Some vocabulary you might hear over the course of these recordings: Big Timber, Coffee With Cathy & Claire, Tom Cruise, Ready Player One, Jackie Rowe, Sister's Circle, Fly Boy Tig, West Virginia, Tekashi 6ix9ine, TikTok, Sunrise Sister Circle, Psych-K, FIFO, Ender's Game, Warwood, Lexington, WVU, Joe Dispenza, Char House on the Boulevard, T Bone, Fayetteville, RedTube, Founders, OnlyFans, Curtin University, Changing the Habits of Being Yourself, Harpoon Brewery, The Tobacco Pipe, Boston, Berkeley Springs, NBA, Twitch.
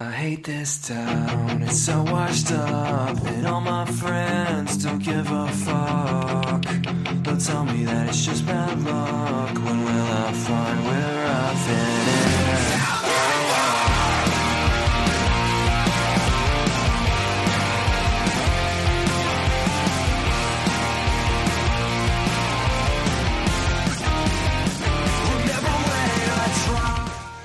I hate this town, it's so washed up, and all my friends don't give a fuck. They'll tell me that it's just bad luck. When will I find where I fit in?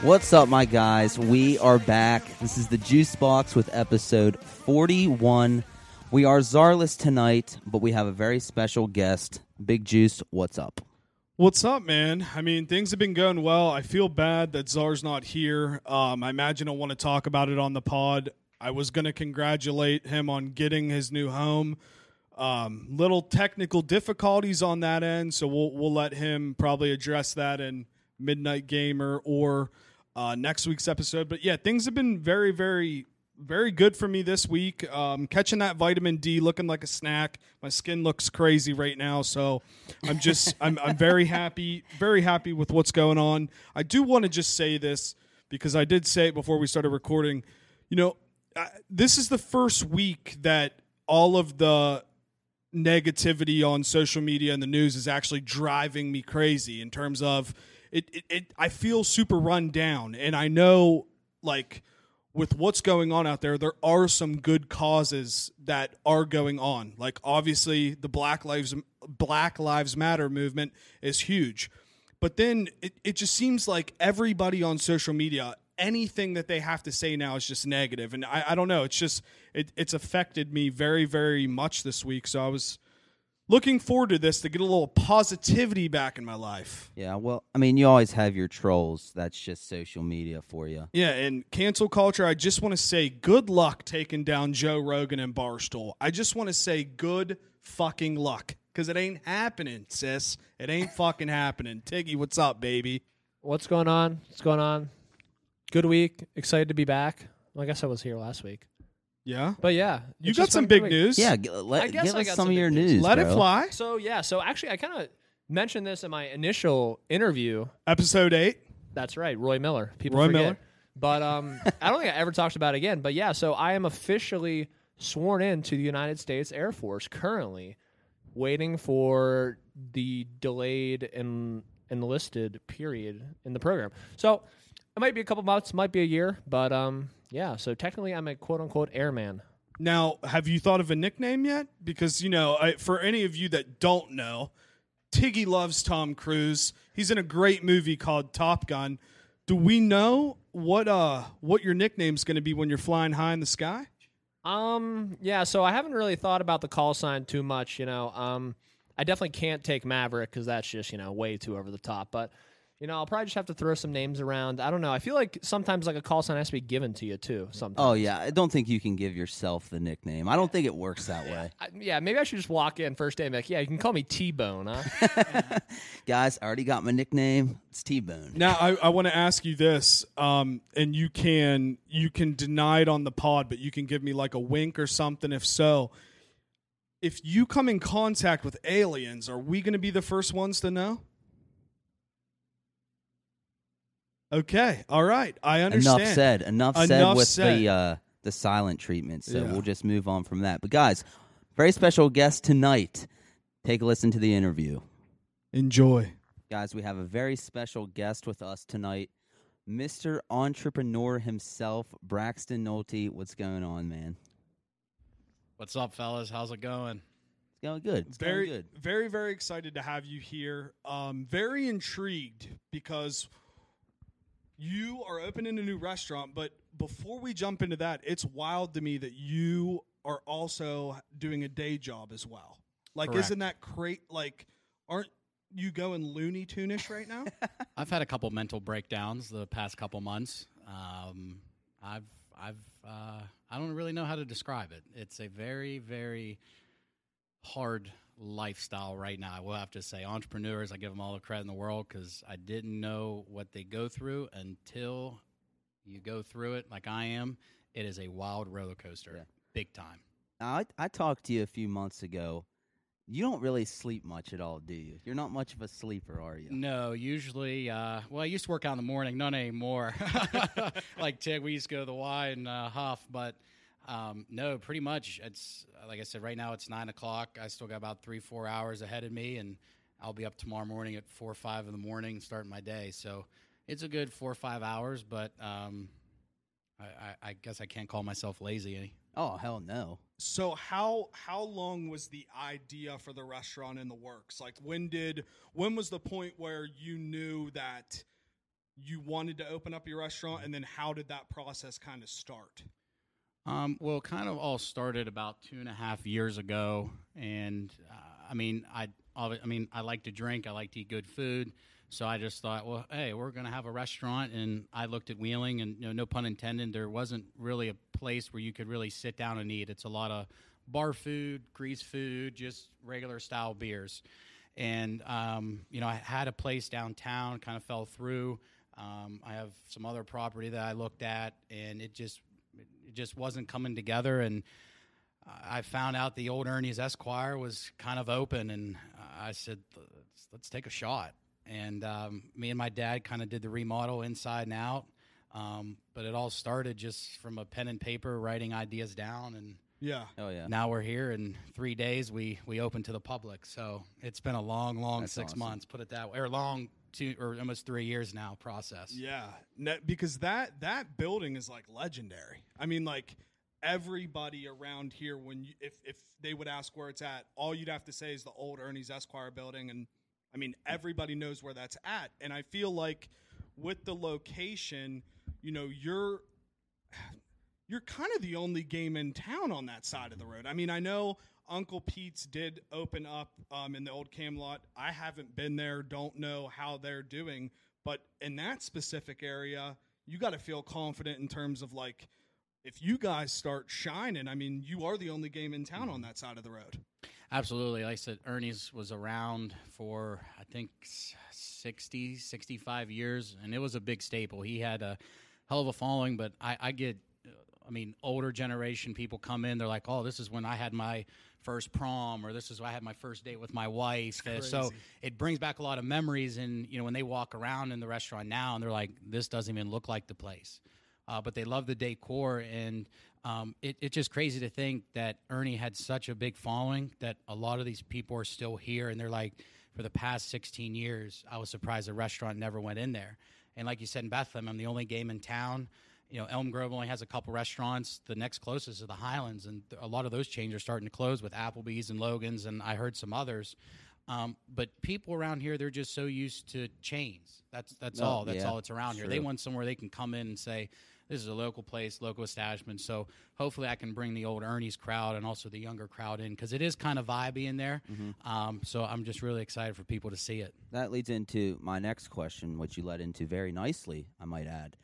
What's up, my guys? We are back. This is the Juice Box with episode 41. We are Czarless tonight, but we have a very special guest. Big Juice, what's up? What's up, man? I mean, things have been going well. I feel bad that Czar's not here. I imagine he'll want to talk about it on the pod. I was going to congratulate him on getting his new home. Little technical difficulties on that end, so we'll let him probably address that in Midnight Gamer or next week's episode. But yeah, things have been very, very, very good for me this week. Catching that vitamin D, looking like a snack. My skin looks crazy right now, so I'm just I'm very happy with what's going on. I do want to just say this because I did say it before we started recording. You know, this is the first week that all of the negativity on social media and the news is actually driving me crazy in terms of I feel super run down, and I know, like, with what's going on out there, there are some good causes that are going on. Like, obviously, the Black Lives Matter movement is huge. But then it just seems like everybody on social media, anything that they have to say now is just negative. And I don't know. It's just it's affected me very, very much this week. So I was looking forward to this to get a little positivity back in my life. Yeah, well, I mean, you always have your trolls. That's just social media for you. Yeah, and cancel culture, I just want to say good luck taking down Joe Rogan and Barstool. I just want to say good fucking luck, because it ain't happening, sis. It ain't fucking happening. Tiggy, what's up, baby? What's going on? What's going on? Good week. Excited to be back. Well, I guess I was here last week. Yeah. But yeah. You got some big news. Yeah. Give us some of your news. Let it fly. So, yeah. So, actually, I kind of mentioned this in my initial interview. Episode 8. That's right. Roy Miller. People forget. Roy Miller. But I don't think I ever talked about it again. But yeah. So, I am officially sworn into the United States Air Force currently, waiting for the delayed and enlisted period in the program. So, it might be a couple months, might be a year, but yeah, so technically I'm a quote-unquote airman. Now, have you thought of a nickname yet? Because, you know, for any of you that don't know, Tiggy loves Tom Cruise. He's in a great movie called Top Gun. Do we know what your nickname's going to be when you're flying high in the sky? Yeah, so I haven't really thought about the call sign too much, you know. I definitely can't take Maverick because that's just, you know, way too over the top, but you know, I'll probably just have to throw some names around. I don't know. I feel like sometimes like a call sign has to be given to you too. Sometimes. Oh yeah, I don't think you can give yourself the nickname. I don't think it works that way. Yeah, maybe I should just walk in first day and be like, yeah, you can call me T Bone, huh? Guys, I already got my nickname. It's T Bone. Now I want to ask you this, and you can deny it on the pod, but you can give me like a wink or something if so. If you come in contact with aliens, are we going to be the first ones to know? Okay, all right, I understand. Enough said. The silent treatment, so yeah. We'll just move on from that. But guys, very special guest tonight. Take a listen to the interview. Enjoy. Guys, we have a very special guest with us tonight, Mr. Entrepreneur himself, Braxton Nolte. What's going on, man? What's up, fellas? How's it going? It's going good. Very, very excited to have you here. Very intrigued because you are opening a new restaurant, but before we jump into that, it's wild to me that you are also doing a day job as well. Like, correct. Isn't that crazy? Like, aren't you going Looney Tune-ish right now? I've had a couple mental breakdowns the past couple months. I don't really know how to describe it. It's a very, very hard lifestyle right now. I will have to say, entrepreneurs, I give them all the credit in the world because I didn't know what they go through until you go through it like I am. It is a wild roller coaster, yeah. Big time. I talked to you a few months ago, You don't really sleep much at all, do you? You're not much of a sleeper, are you? No, usually. Well, I used to work out in the morning. Not anymore. Like Tig, we used to go to the Y and Huff. But no, pretty much. It's like I said, right now it's 9 o'clock. I still got about 3-4 hours ahead of me, and I'll be up tomorrow morning at 4 or 5 in the morning starting my day. So it's a good 4 or 5 hours, but I guess I can't call myself lazy any. Oh, hell no. So how long was the idea for the restaurant in the works? Like, when was the point where you knew that you wanted to open up your restaurant, and then how did that process kind of start? Well, it kind of all started about 2.5 years ago, and I like to drink, I like to eat good food, so I just thought, well, hey, we're going to have a restaurant, and I looked at Wheeling, and no pun intended, there wasn't really a place where you could really sit down and eat. It's a lot of bar food, grease food, just regular style beers, and I had a place downtown, kind of fell through. I have some other property that I looked at, and it just wasn't coming together, and I found out the old Ernie's Esquire was kind of open, and I said, let's take a shot. And me and my dad kind of did the remodel inside and out, but it all started just from a pen and paper, writing ideas down, and now we're here, in 3 days we opened to the public. So it's been a long That's 6 awesome. Months, put it that way, or long 2 or almost 3 years now process. Yeah, because that building is like legendary. I mean, like, everybody around here, when if they would ask where it's at, all you'd have to say is the old Ernie's Esquire building, and I mean, everybody knows where that's at. And I feel like with the location, you're kind of the only game in town on that side of the road. I mean, I know Uncle Pete's did open up in the old Camelot. I haven't been there, don't know how they're doing, but in that specific area, you got to feel confident in terms of, like, if you guys start shining, I mean, you are the only game in town on that side of the road. Absolutely. Like I said, Ernie's was around for, I think, 60, 65 years, and it was a big staple. He had a hell of a following, but I mean, older generation people come in, they're like, oh, this is when I had my first prom, or this is when I had my first date with my wife. So it brings back a lot of memories, and, when they walk around in the restaurant now, and they're like, this doesn't even look like the place. But they love the decor, and it's just crazy to think that Ernie had such a big following that a lot of these people are still here, and they're like, for the past 16 years, I was surprised the restaurant never went in there. And like you said, in Bethlehem, I'm the only game in town. Elm Grove only has a couple restaurants. The next closest is the Highlands, and a lot of those chains are starting to close, with Applebee's and Logan's, and I heard some others. But people around here, they're just so used to chains. That's all. That's all it's around here. They want somewhere they can come in and say, this is a local place, local establishment. So hopefully I can bring the old Ernie's crowd and also the younger crowd in, because it is kind of vibey in there. Mm-hmm. So I'm just really excited for people to see it. That leads into my next question, which you led into very nicely, I might add.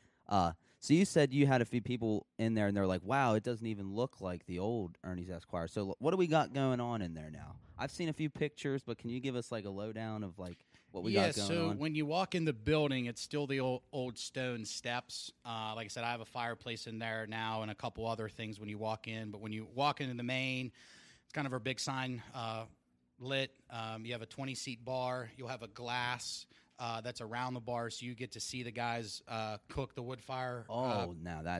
So you said you had a few people in there, and they're like, wow, it doesn't even look like the old Ernie's Esquire. So what do we got going on in there now? I've seen a few pictures, but can you give us, like, a lowdown of, like, what we got going on? Yeah, so when you walk in the building, it's still the old stone steps. Like I said, I have a fireplace in there now and a couple other things when you walk in. But when you walk into the main, it's kind of our big sign lit. You have a 20-seat bar. You'll have a glass that's around the bar, so you get to see the guys cook the wood fire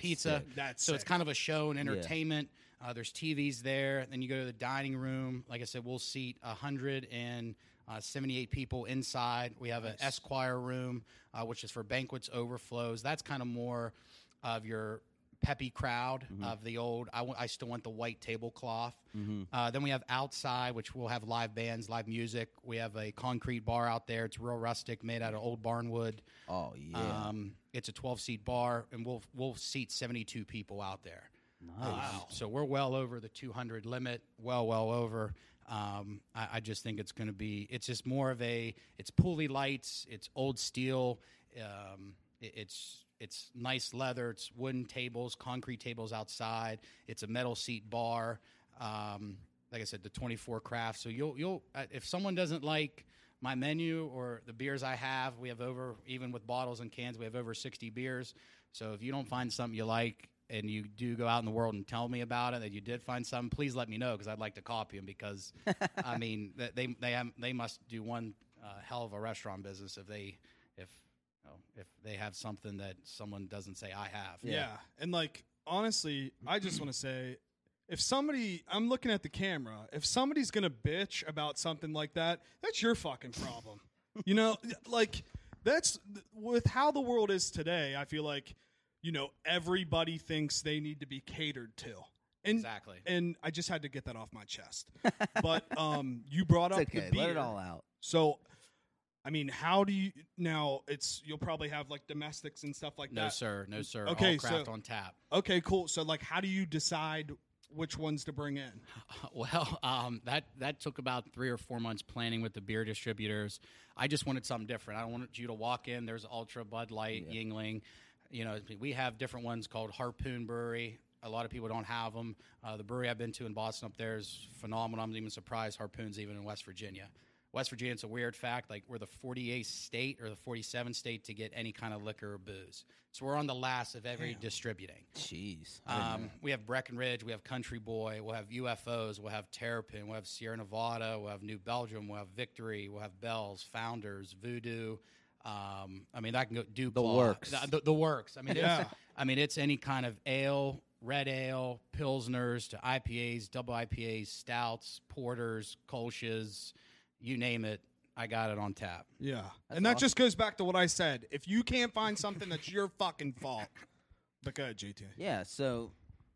pizza. Sick. It's kind of a show and entertainment. Yeah. There's TVs there. Then you go to the dining room. Like I said, we'll seat 178 people inside. We have an Esquire room, which is for banquets, overflows. That's kind of more of your peppy crowd of the old. I still want the white tablecloth. Mm-hmm. Then we have outside, which we'll have live bands, live music. We have a concrete bar out there. It's real rustic, made out of old barn wood. Oh yeah. It's a 12-seat bar, and we'll seat 72 people out there. Nice. Wow. So we're well over the 200 limit. Well over. I just think it's going to be. It's just more of a. It's pulley lights. It's old steel. It's nice leather. It's wooden tables, concrete tables outside. It's a metal seat bar. Like I said, the 24 craft. So you'll if someone doesn't like my menu or the beers I have, we have over, even with bottles and cans, we have over 60 beers. So if you don't find something you like, and you do go out in the world and tell me about it, that you did find something, please let me know because I'd like to copy them because, I mean, they must do one hell of a restaurant business if they have something that someone doesn't say I have. Yeah. And, like, honestly, I just want to say – if somebody, I'm looking at the camera, if somebody's going to bitch about something like that, that's your fucking problem. You know, like, that's, with how the world is today, I feel like, you know, everybody thinks they need to be catered to. And, exactly. And I just had to get that off my chest. But you brought up the beer. Let it all out. So, I mean, how do you, now, it's, you'll probably have, like, domestics and stuff like that. No, sir. Okay, all craft on tap. Okay, cool. So, like, how do you decide which ones to bring in? Well, that took about 3 or 4 months planning with the beer distributors. I just wanted something different. I wanted you to walk in. There's Ultra, Bud Light, Yingling. You know, we have different ones called Harpoon Brewery. A lot of people don't have them. The brewery I've been to in Boston up there is phenomenal. I'm even surprised Harpoon's even in West Virginia. West Virginia, it's a weird fact. Like, we're the 48th state or the 47th state to get any kind of liquor or booze. So we're on the last of every distributing. Jeez. We have Breckenridge. We have Country Boy. We'll have UFOs. We'll have Terrapin. We'll have Sierra Nevada. We'll have New Belgium. We'll have Victory. We'll have Bells, Founders, Voodoo. I mean, I can go do the works. The works. I mean, it's any kind of ale, red ale, pilsners to IPAs, double IPAs, stouts, porters, kolsch's. You name it, I got it on tap. Yeah. That just goes back to what I said. If you can't find something, that's your fucking fault. But go ahead, GT. Yeah, so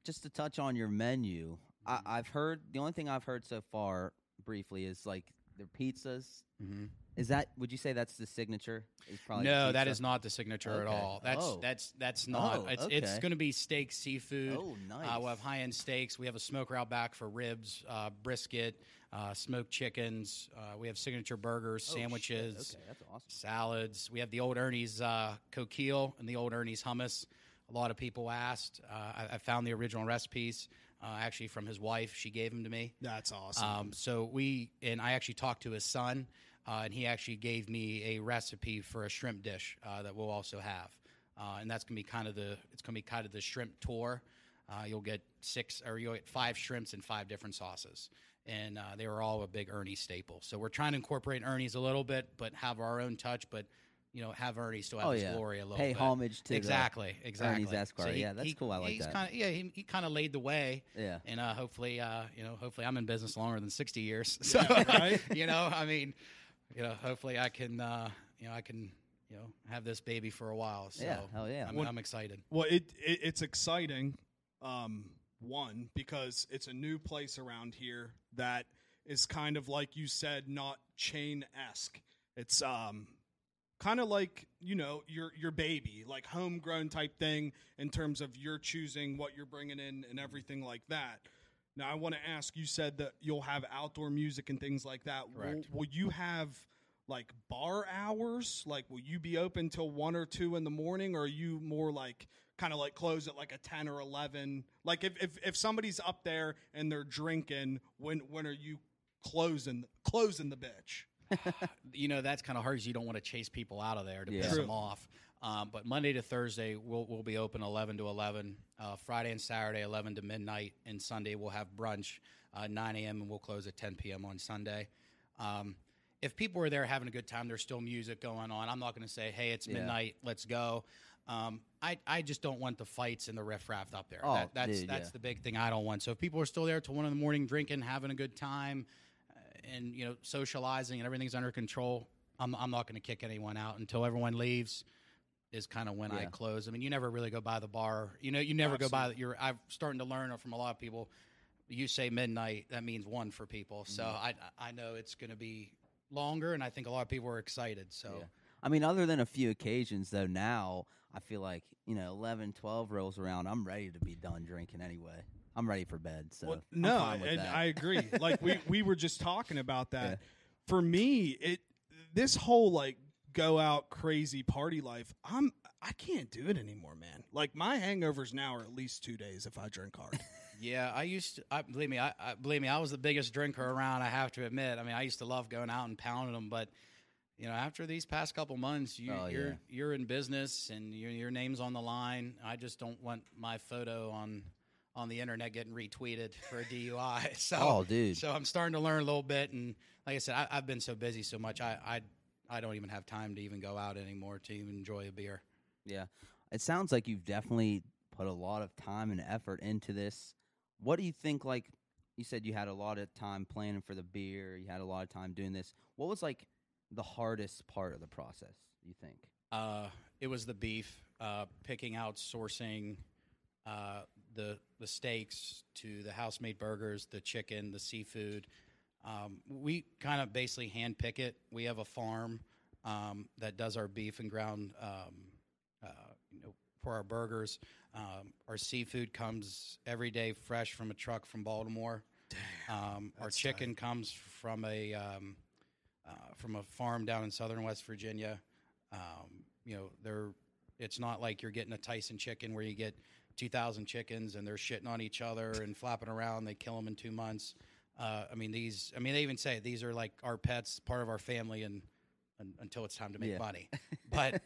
just to touch on your menu, I've heard, the only thing I've heard so far briefly is like their pizzas. Mm-hmm. Is that, would you say that's the signature? No, that is not the signature at all. That's not. It's going to be steak, seafood. Oh, nice. We'll have high-end steaks. We have a smoker out back for ribs, brisket, smoked chickens. We have signature burgers, sandwiches, that's awesome. Salads. We have the Old Ernie's coquille and the Old Ernie's hummus. A lot of people asked. I found the original recipes. Actually from his wife. She gave them to me. That's awesome. I actually talked to his son, and he actually gave me a recipe for a shrimp dish that we'll also have. And that's going to be kind of the shrimp tour. You'll get 5 shrimps in 5 different sauces. And they were all a big Ernie staple. So we're trying to incorporate Ernie's a little bit, but have our own touch, but you know, have Ernie still have his glory a little bit. Pay homage to exactly. Ernie's Esquire. So that's cool. I like that. He kind of laid the way. Yeah. And hopefully I'm in business longer than 60 years. So, right? You know, I mean, you know, hopefully I can, have this baby for a while. So yeah, hell yeah. I'm excited. Well, it's exciting, one, because it's a new place around here that is kind of, like you said, not chain-esque. It's, kind of like, you know, your baby, like homegrown type thing in terms of you're choosing what you're bringing in and everything like that. Now, I want to ask, you said that you'll have outdoor music and things like that. Correct. Will you have, like, bar hours? Like, will you be open till 1 or 2 in the morning? Or are you more like kind of like close at like a 10 or 11? Like, if somebody's up there and they're drinking, when are you closing the bitch? You know, that's kind of hard because you don't want to chase people out of there to piss them off. But Monday to Thursday, we'll be open 11 to 11. Friday and Saturday, 11 to midnight. And Sunday, we'll have brunch, 9 a.m., and we'll close at 10 p.m. on Sunday. If people are there having a good time, there's still music going on. I'm not going to say, hey, it's midnight, let's go. I just don't want the fights and the riffraff up there. Oh, that's the big thing I don't want. So if people are still there till 1 in the morning drinking, having a good time, and you know, socializing and everything's under control, I'm not going to kick anyone out until everyone leaves. Is kind of when I close. I mean, you never really go by the bar. You know, you never go by. I'm starting to learn from a lot of people. You say midnight, that means 1 for people. So I know it's going to be longer, and I think a lot of people are excited. So I mean, other than a few occasions though, now I feel like, you know, 11, 12 rolls around, I'm ready to be done drinking anyway. I'm ready for bed, so well, no, and I agree. Like we were just talking about that. Yeah. For me, this whole like go out crazy party life, I can't do it anymore, man. Like my hangovers now are at least 2 days if I drink hard. Yeah, I was the biggest drinker around. I have to admit. I mean, I used to love going out and pounding them, but you know, after these past couple months, you're in business and your name's on the line. I just don't want my photo on the internet getting retweeted for a DUI. So, so I'm starting to learn a little bit. And like I said, I've been so busy so much, I don't even have time to even go out anymore to even enjoy a beer. Yeah. It sounds like you've definitely put a lot of time and effort into this. What do you think, like, you said you had a lot of time planning for the beer. You had a lot of time doing this. What was, like, the hardest part of the process, you think? It was the beef, picking out, sourcing the steaks to the house-made burgers, the chicken, the seafood. We kind of basically hand-pick it. We have a farm that does our beef and ground, for our burgers. Our seafood comes every day fresh from a truck from Baltimore. Damn, our chicken comes from a farm down in southern West Virginia. It's not like you're getting a Tyson chicken where you get 2,000 chickens and they're shitting on each other and flapping around. They kill them in 2 months. They even say these are like our pets, part of our family, and until it's time to make money. But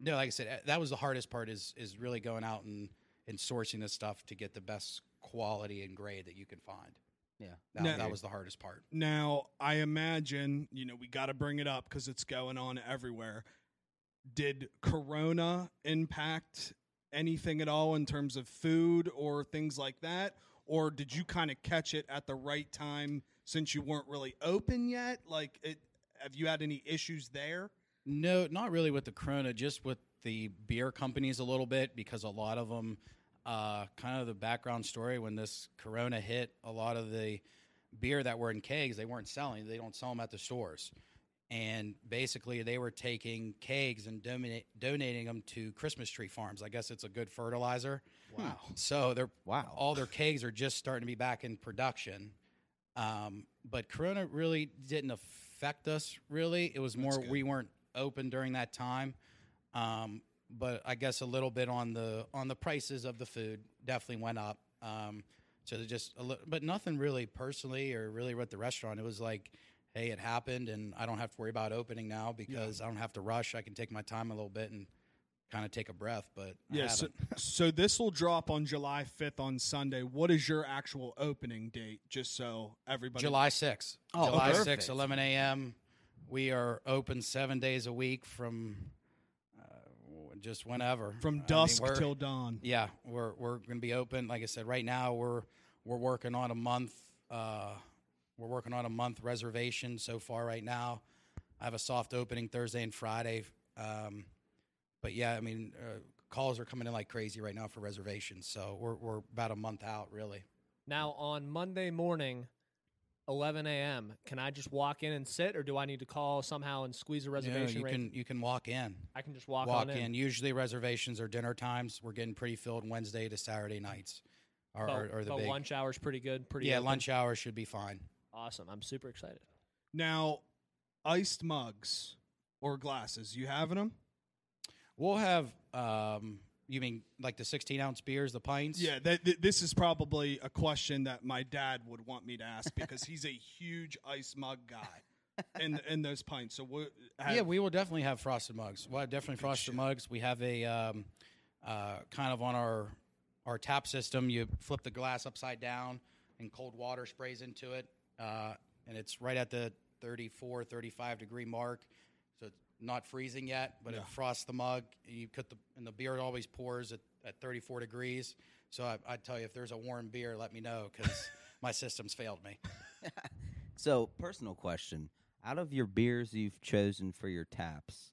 no, like I said, that was the hardest part is really going out and sourcing this stuff to get the best quality and grade that you can find. Yeah, that was the hardest part. Now, I imagine, we got to bring it up because it's going on everywhere. Did Corona impact anything at all in terms of food or things like that? Or did you kind of catch it at the right time since you weren't really open yet? Like, have you had any issues there? No, not really with the Corona, just with the beer companies a little bit, because a lot of them, kind of the background story, when this Corona hit, a lot of the beer that were in kegs, they weren't selling. They don't sell them at the stores. And basically they were taking kegs and donating them to Christmas tree farms. I guess it's a good fertilizer. Wow. So all their kegs are just starting to be back in production. But Corona really didn't affect us, really. It was more we weren't open during that time. But I guess a little bit on the prices of the food definitely went up. So just a little, but nothing really personally or really with the restaurant. It was like, hey, it happened, and I don't have to worry about opening now because I don't have to rush. I can take my time a little bit and kind of take a breath, but so this will drop on July 5th on Sunday. What is your actual opening date, just so everybody... July 6th. Oh, July 6th, 11 a.m. We are open 7 days a week from just whenever. From dusk till dawn. Yeah, we're going to be open. Like I said, right now we're working on a month... We're working on a month reservation so far right now. I have a soft opening Thursday and Friday. Calls are coming in like crazy right now for reservations. So we're about a month out, really. Now, on Monday morning, 11 a.m., can I just walk in and sit, or do I need to call somehow and squeeze a reservation? You can walk in. I can just walk on in. Usually reservations are dinner times. We're getting pretty filled Wednesday to Saturday nights. But lunch hour's pretty good. Open. Lunch hour should be fine. Awesome. I'm super excited. Now, iced mugs or glasses, you having them? We'll have, you mean like the 16-ounce beers, the pints? Yeah, this is probably a question that my dad would want me to ask because he's a huge ice mug guy in those pints. So we will definitely have frosted mugs. We'll have definitely frosted mugs. We have a kind of on our tap system, you flip the glass upside down and cold water sprays into it. And it's right at the 34, 35-degree mark, so it's not freezing yet, but it frosts the mug. You put the beer always pours at 34 degrees. So I tell you, if there's a warm beer, let me know because my system's failed me. So, personal question: out of your beers you've chosen for your taps,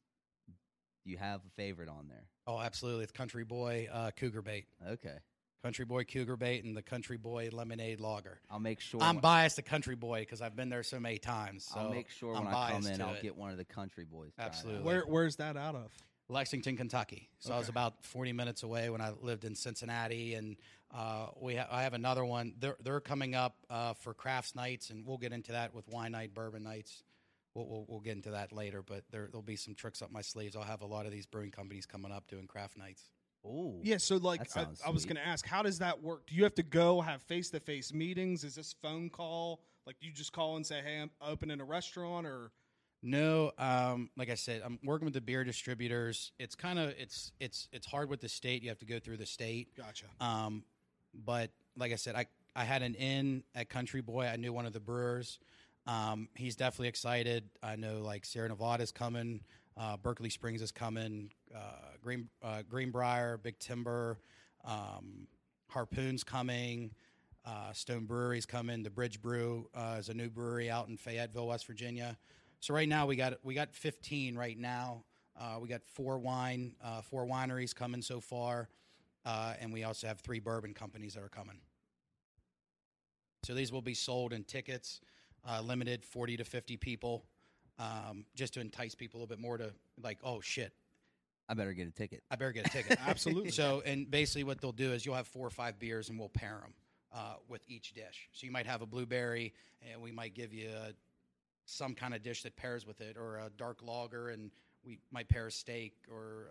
do you have a favorite on there? Oh, absolutely! It's Country Boy Cougar Bait. Okay. Country Boy Cougar Bait and the Country Boy Lemonade Lager. I'll make sure. I'm biased to Country Boy because I've been there so many times. So I'll make sure when I come in, I'll get one of the Country Boys. Absolutely. Where's that out of? Lexington, Kentucky. So I was about 40 minutes away when I lived in Cincinnati, and I have another one. They're coming up for crafts nights, and we'll get into that with wine night, bourbon nights. We'll get into that later, but there'll be some tricks up my sleeves. I'll have a lot of these brewing companies coming up doing craft nights. Oh, yeah. So, like, I was going to ask, how does that work? Do you have to go have face-to-face meetings? Is this phone call? Like, do you just call and say, hey, I'm opening a restaurant? Or No, like I said, I'm working with the beer distributors. It's kind of it's hard with the state. You have to go through the state. Gotcha. But like I said, I had an in at Country Boy. I knew one of the brewers. He's definitely excited. I know like Sierra Nevada is coming, Berkeley Springs is coming, Greenbrier, Big Timber, Harpoon's coming, Stone Brewery's coming. The Bridge Brew is a new brewery out in Fayetteville, West Virginia. So right now we got 15 right now. We got four wineries coming so far, and we also have 3 bourbon companies that are coming. So these will be sold in tickets, limited 40 to 50 people, just to entice people a little bit more to like, oh shit, I better get a ticket. Absolutely. So and basically what they'll do is you'll have 4 or 5 beers and we'll pair them with each dish. So you might have a blueberry and we might give you some kind of dish that pairs with it, or a dark lager, and we might pair a steak or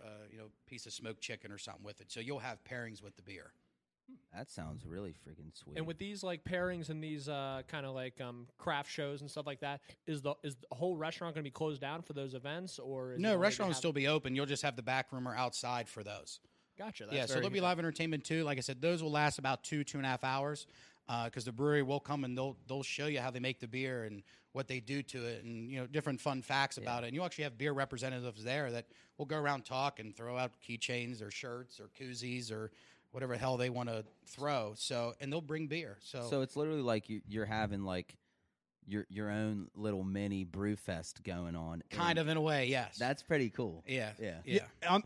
piece of smoked chicken or something with it. So you'll have pairings with the beer. That sounds really freaking sweet. And with these like pairings and these kind of like craft shows and stuff like that, is the whole restaurant going to be closed down for those events, or is no? Restaurant will still be open. You'll just have the back room or outside for those. Gotcha. That's yeah. So there'll be live entertainment too. Like I said, those will last about 2.5 hours. Because the brewery will come and they'll show you how they make the beer and what they do to it, and different fun facts about it. And you'll actually have beer representatives there that will go around, talk, and throw out keychains or shirts or koozies or whatever the hell they want to throw. So and they'll bring beer. So it's literally like you're having like your own little mini brew fest going on. Kind of in a way, yes. That's pretty cool. Yeah.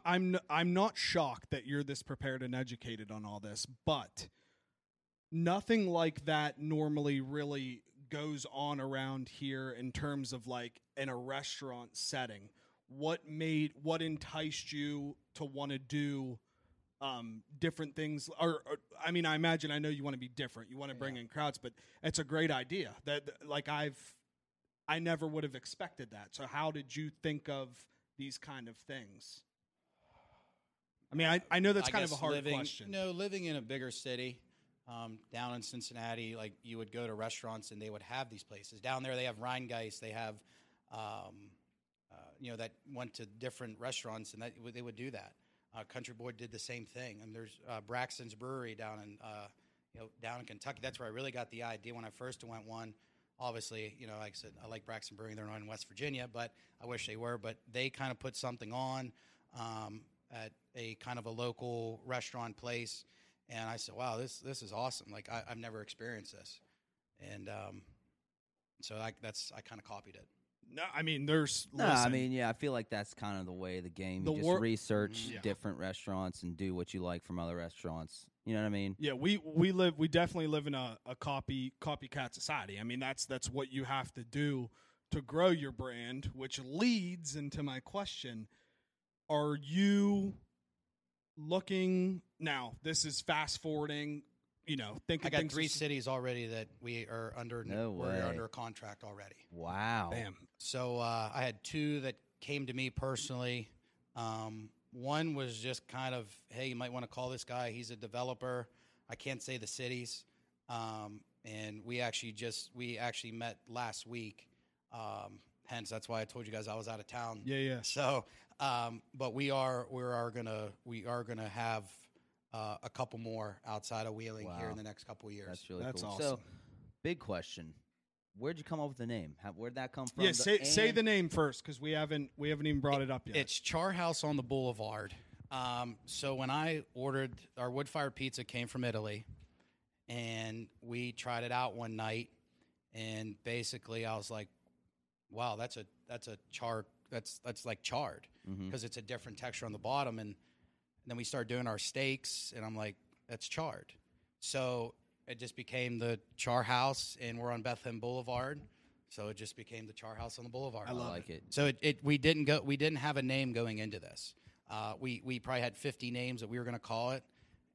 I'm not shocked that you're this prepared and educated on all this, but nothing like that normally really goes on around here in terms of like in a restaurant setting. What enticed you to want to do different things? Or I mean, I know you want to be different. You want to bring in crowds, but it's a great idea that like I never would have expected that. So how did you think of these kind of things? I mean, I know that's kind of a hard question. No, living in a bigger city. Down in Cincinnati, like you would go to restaurants and they would have these places. Down there, they have Rheingeist. They have, that went to different restaurants and that they would do that. Country Boy did the same thing. And there's Braxton's Brewery down in Kentucky. That's where I really got the idea when I first went one. Obviously, like I said, I like Braxton Brewing. They're not in West Virginia, but I wish they were. But they kind of put something on at a kind of a local restaurant place. And I said, wow, this is awesome. Like, I've never experienced this. And I kind of copied it. No, I mean, I feel like that's kind of the way of the game. You just research different restaurants and do what you like from other restaurants. You know what I mean? Yeah, we definitely live in a copycat society. I mean, that's what you have to do to grow your brand, which leads into my question. Are you looking... Now, this is fast-forwarding, I got 3 cities already that we are under a contract already. Wow. Bam. So I had 2 that came to me personally. One was just kind of, hey, you might want to call this guy. He's a developer. I can't say the cities. And we actually met last week. Hence, that's why I told you guys I was out of town. Yeah. So, but we are gonna have... a couple more outside of Wheeling here in the next couple of years. That's really cool. Awesome. So, big question: where'd you come up with the name? Where'd that come from? Yeah, say the name first because we haven't even brought it up yet. It's Char House on the Boulevard. So when I ordered our wood-fired pizza, came from Italy, and we tried it out one night, and basically I was like, "Wow, that's a char. That's like charred because it's a different texture on the bottom and." Then we started doing our steaks, and I'm like, that's charred. So it just became the Char House, and we're on Bethlehem Boulevard. So it just became the Char House on the Boulevard. I like it. So we didn't have a name going into this. We probably had 50 names that we were going to call it.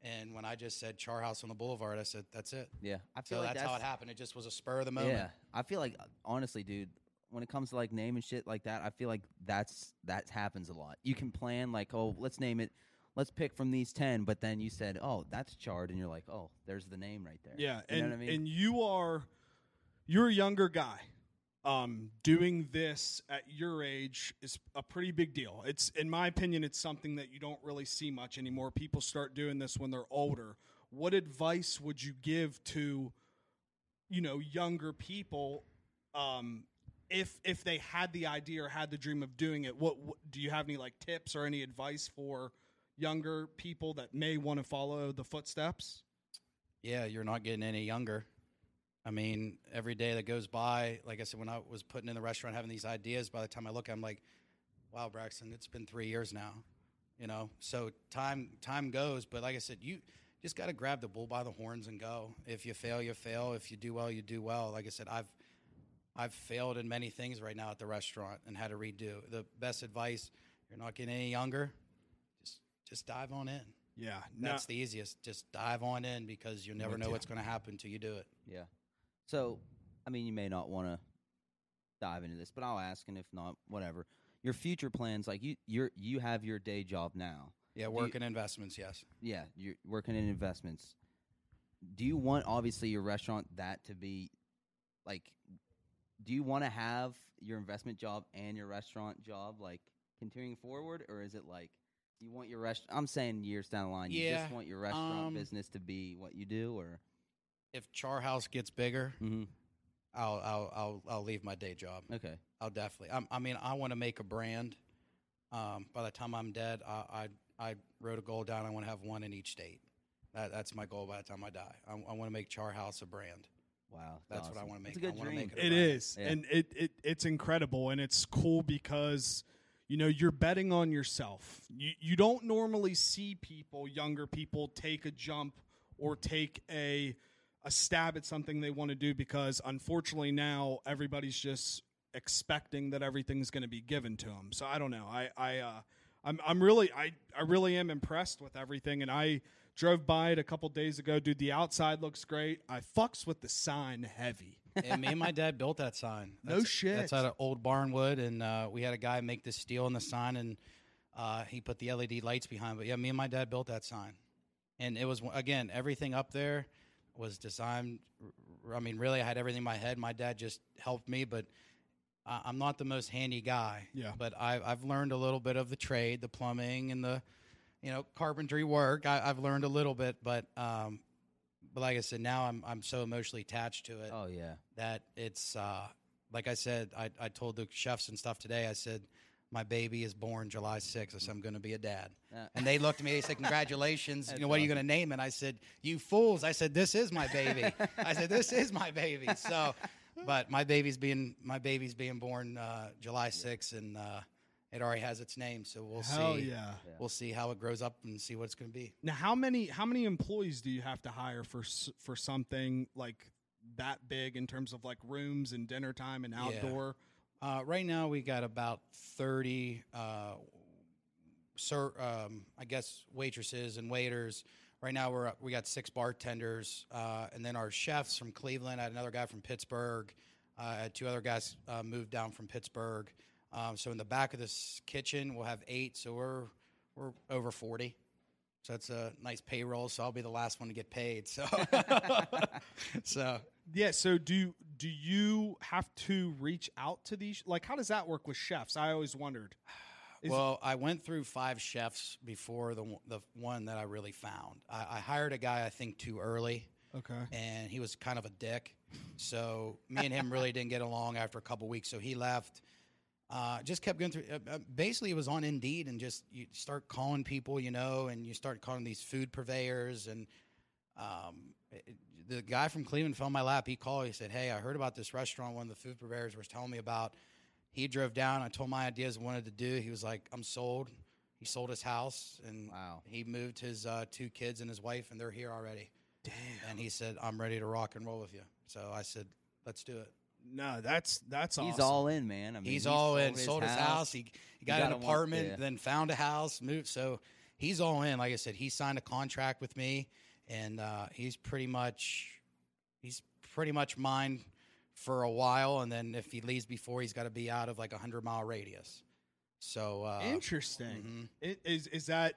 And when I just said Char House on the Boulevard, I said, that's it. Yeah. I feel like that's how it happened. It just was a spur of the moment. Yeah. I feel like, honestly, dude, when it comes to like name and shit like that, I feel like that happens a lot. You can plan like, oh, let's name it. Let's pick from these 10, but then you said, oh, that's charred, and you're like, oh, there's the name right there. Yeah, you know what I mean? And you're a younger guy. Doing this at your age is a pretty big deal. It's, in my opinion, it's something that you don't really see much anymore. People start doing this when they're older. What advice would you give to, you know, younger people, if they had the idea or had the dream of doing it? What do you have any like tips or any advice for younger people that may want to follow the footsteps? Yeah, you're not getting any younger. I mean, every day that goes by, like I said, when I was putting in the restaurant, having these ideas, by the time I look, I'm like, wow, Braxton, it's been 3 years now, you know? So time goes, but like I said, you just got to grab the bull by the horns and go. If you fail, you fail. If you do well, you do well. Like I said, I've failed in many things right now at the restaurant and had to redo. The best advice, you're not getting any younger, just dive on in. Yeah. That's the easiest. Just dive on in, because you'll never know what's going to happen until you do it. Yeah. So, I mean, you may not want to dive into this, but I'll ask, and if not, whatever. Your future plans, like you have your day job now. Yeah, working investments, yes. Yeah, you're working in investments. Do you want, obviously, your restaurant that to be, like, do you want to have your investment job and your restaurant job, like, continuing forward, or is it like, you want your restaurant, I'm saying years down the line, you just want your restaurant business to be what you do, or? If Char House gets bigger, mm-hmm. I'll leave my day job. Okay, I'll definitely. I want to make a brand. By the time I'm dead, I wrote a goal down. I want to have one in each state. That's my goal. By the time I die, I want to make Char House a brand. Wow, that's awesome. What I want to make. It's a good dream. It is, yeah. And it's incredible, and it's cool because you know you're betting on yourself. You don't normally see people, younger people, take a jump or take a stab at something they want to do, because unfortunately now everybody's just expecting that everything's going to be given to them. So I don't know. I really am impressed with everything. And I drove by it a couple days ago. Dude, the outside looks great. I fucks with the sign heavy. Yeah, me and my dad built that sign. No shit. That's out of old Barnwood. And we had a guy make the steel in the sign, and he put the LED lights behind. But yeah, me and my dad built that sign. And it was, again, everything up there was designed. I mean, really, I had everything in my head. My dad just helped me, but I'm not the most handy guy. Yeah. But I've learned a little bit of the trade, the plumbing and the, you know, carpentry work. I've learned a little bit, but like I said, now I'm so emotionally attached to it. Oh yeah. That it's like I said, I told the chefs and stuff today. I said, my baby is born July 6th, so I'm going to be a dad. And they looked at me, they said, congratulations, you know, what are you going to name it? I said, you fools. I said, this is my baby. I said, this is my baby. So, but my baby's being born July 6th, and it already has its name, so we'll Hell see. Yeah. We'll see how it grows up and see what it's going to be. Now, how many employees do you have to hire for something like that big in terms of like rooms and dinner time and outdoor? Yeah. Right now, we got about 30, I guess, waitresses and waiters. Right now, we got 6 bartenders, and then our chefs from Cleveland. I had another guy from Pittsburgh. I had 2 other guys moved down from Pittsburgh. So in the back of this kitchen, we'll have 8. So we're over 40. So that's a nice payroll. So I'll be the last one to get paid. So, yeah. So do you have to reach out to these? Like, how does that work with chefs? I always wondered. Well, I went through 5 chefs before the one that I really found. I hired a guy, I think, too early. Okay. And he was kind of a dick. So me and him really didn't get along after a couple weeks. So he left. Just kept going through. Basically, it was on Indeed, and just you start calling people, you know, and you start calling these food purveyors. And the guy from Cleveland fell in my lap. He called. He said, hey, I heard about this restaurant one of the food purveyors was telling me about. He drove down. I told my ideas I wanted to do. He was like, I'm sold. He sold his house, and wow. He moved his 2 kids and his wife, and they're here already. Damn. And he said, I'm ready to rock and roll with you. So I said, let's do it. No, that's awesome. He's all in, man. I mean, he's all in. Sold his house. He got an apartment, then found a house, moved. So he's all in. Like I said, he signed a contract with me, and he's pretty much mine for a while. And then if he leaves before, he's got to be out of like a 100-mile radius. So interesting. Mm-hmm. Is that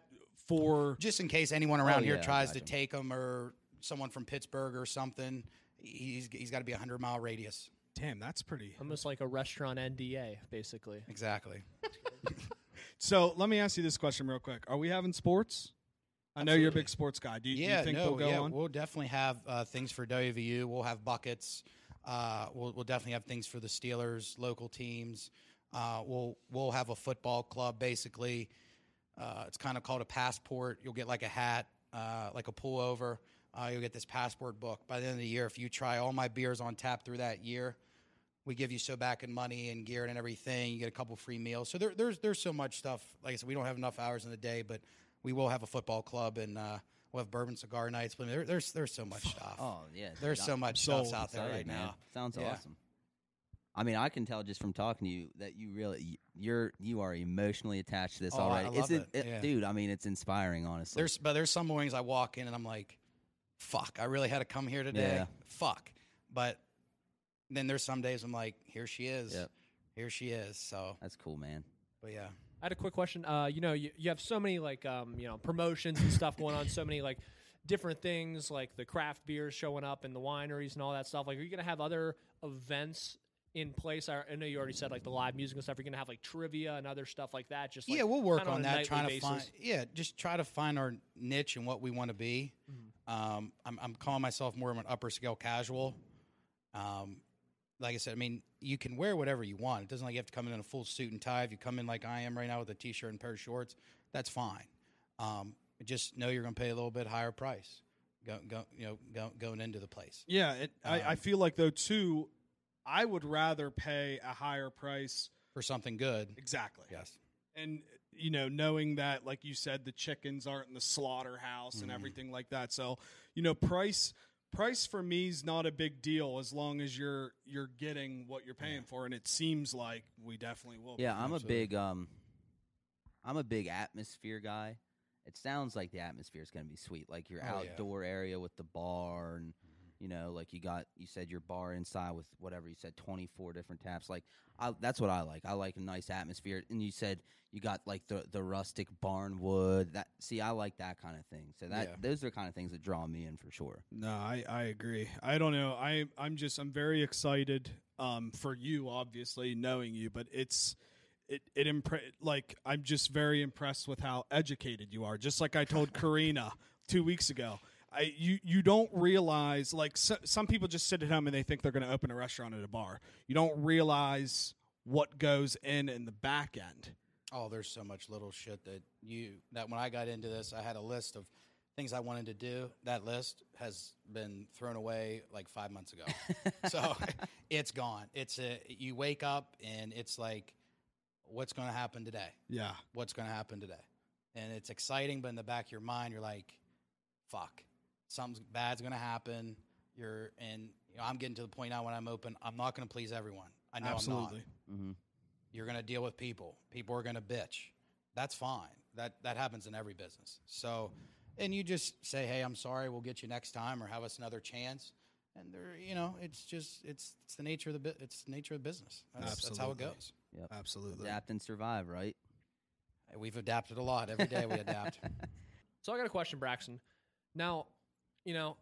for just in case anyone around here tries to take him, or someone from Pittsburgh or something? He's got to be a 100-mile radius. Damn, that's pretty... Almost like a restaurant NDA, basically. Exactly. So let me ask you this question real quick. Are we having sports? I know you're a big sports guy. Do you think we'll go on? We'll definitely have things for WVU. We'll have buckets. We'll definitely have things for the Steelers, local teams. We'll have a football club, basically. It's kind of called a passport. You'll get like a hat, like a pullover. You'll get this passport book. By the end of the year, if you try all my beers on tap through that year, we give you so back in money and gear and everything. You get a couple free meals. So there's so much stuff. Like I said, we don't have enough hours in the day, but we will have a football club and we'll have bourbon cigar nights. But there's so much stuff. Oh yeah, there's so much stuff out there right now. Sounds awesome. I mean, I can tell just from talking to you that you really you are emotionally attached to this already. Dude, I mean, it's inspiring, honestly. But there's some mornings I walk in and I'm like, fuck, I really had to come here today. Yeah. Fuck, but then there's some days I'm like, here she is. Yep. Here she is. So that's cool, man. But yeah. I had a quick question. You have so many like promotions and stuff going on, so many like different things like the craft beers showing up and the wineries and all that stuff. Like, are you gonna have other events in place? I know you already said like the live music and stuff. You're gonna have like trivia and other stuff like that. Just like, yeah, we'll work on that. Just try to find our niche and what we want to be. Mm-hmm. I'm calling myself more of an upper scale casual. Like I said, I mean, you can wear whatever you want. It doesn't like you have to come in a full suit and tie. If you come in like I am right now with a T-shirt and a pair of shorts, that's fine. Just know you're going to pay a little bit higher price going into the place. Yeah, I feel like, though, too, I would rather pay a higher price. For something good. Exactly. Yes. And, you know, knowing that, like you said, the chickens aren't in the slaughterhouse and everything like that. So, you know, price for me is not a big deal as long as you're getting what you're paying for, and it seems like we definitely will. Yeah, I'm a big atmosphere guy. It sounds like the atmosphere is going to be sweet, like your outdoor area with the bar, and you know, like you said your bar inside with whatever you said, 24 different taps. Like that's what I like. I like a nice atmosphere, and you said you got like the rustic barn wood. That I like that kind of thing. So those are the kind of things that draw me in for sure. No, I agree. I don't know. I'm very excited for you, obviously knowing you, but I'm just very impressed with how educated you are. Just like I told Karina 2 weeks ago. You don't realize, like some people just sit at home and they think they're going to open a restaurant at a bar. You don't realize what goes in the back end. Oh, there's so much little shit that when I got into this, I had a list of things I wanted to do. That list has been thrown away like 5 months ago. So it's gone. You wake up and it's like, what's going to happen today? Yeah. What's going to happen today? And it's exciting, but in the back of your mind, you're like, fuck. Something bad's gonna happen. I'm getting to the point now when I'm open, I'm not gonna please everyone. I know absolutely. I'm not. Mm-hmm. You're gonna deal with people. People are gonna bitch. That's fine. That happens in every business. So, and you just say, hey, I'm sorry. We'll get you next time, or have us another chance. And it's the nature of the business. That's how it goes. Yep. Absolutely. Adapt and survive, right? We've adapted a lot. Every day we adapt. So I got a question, Braxton. Now, you know,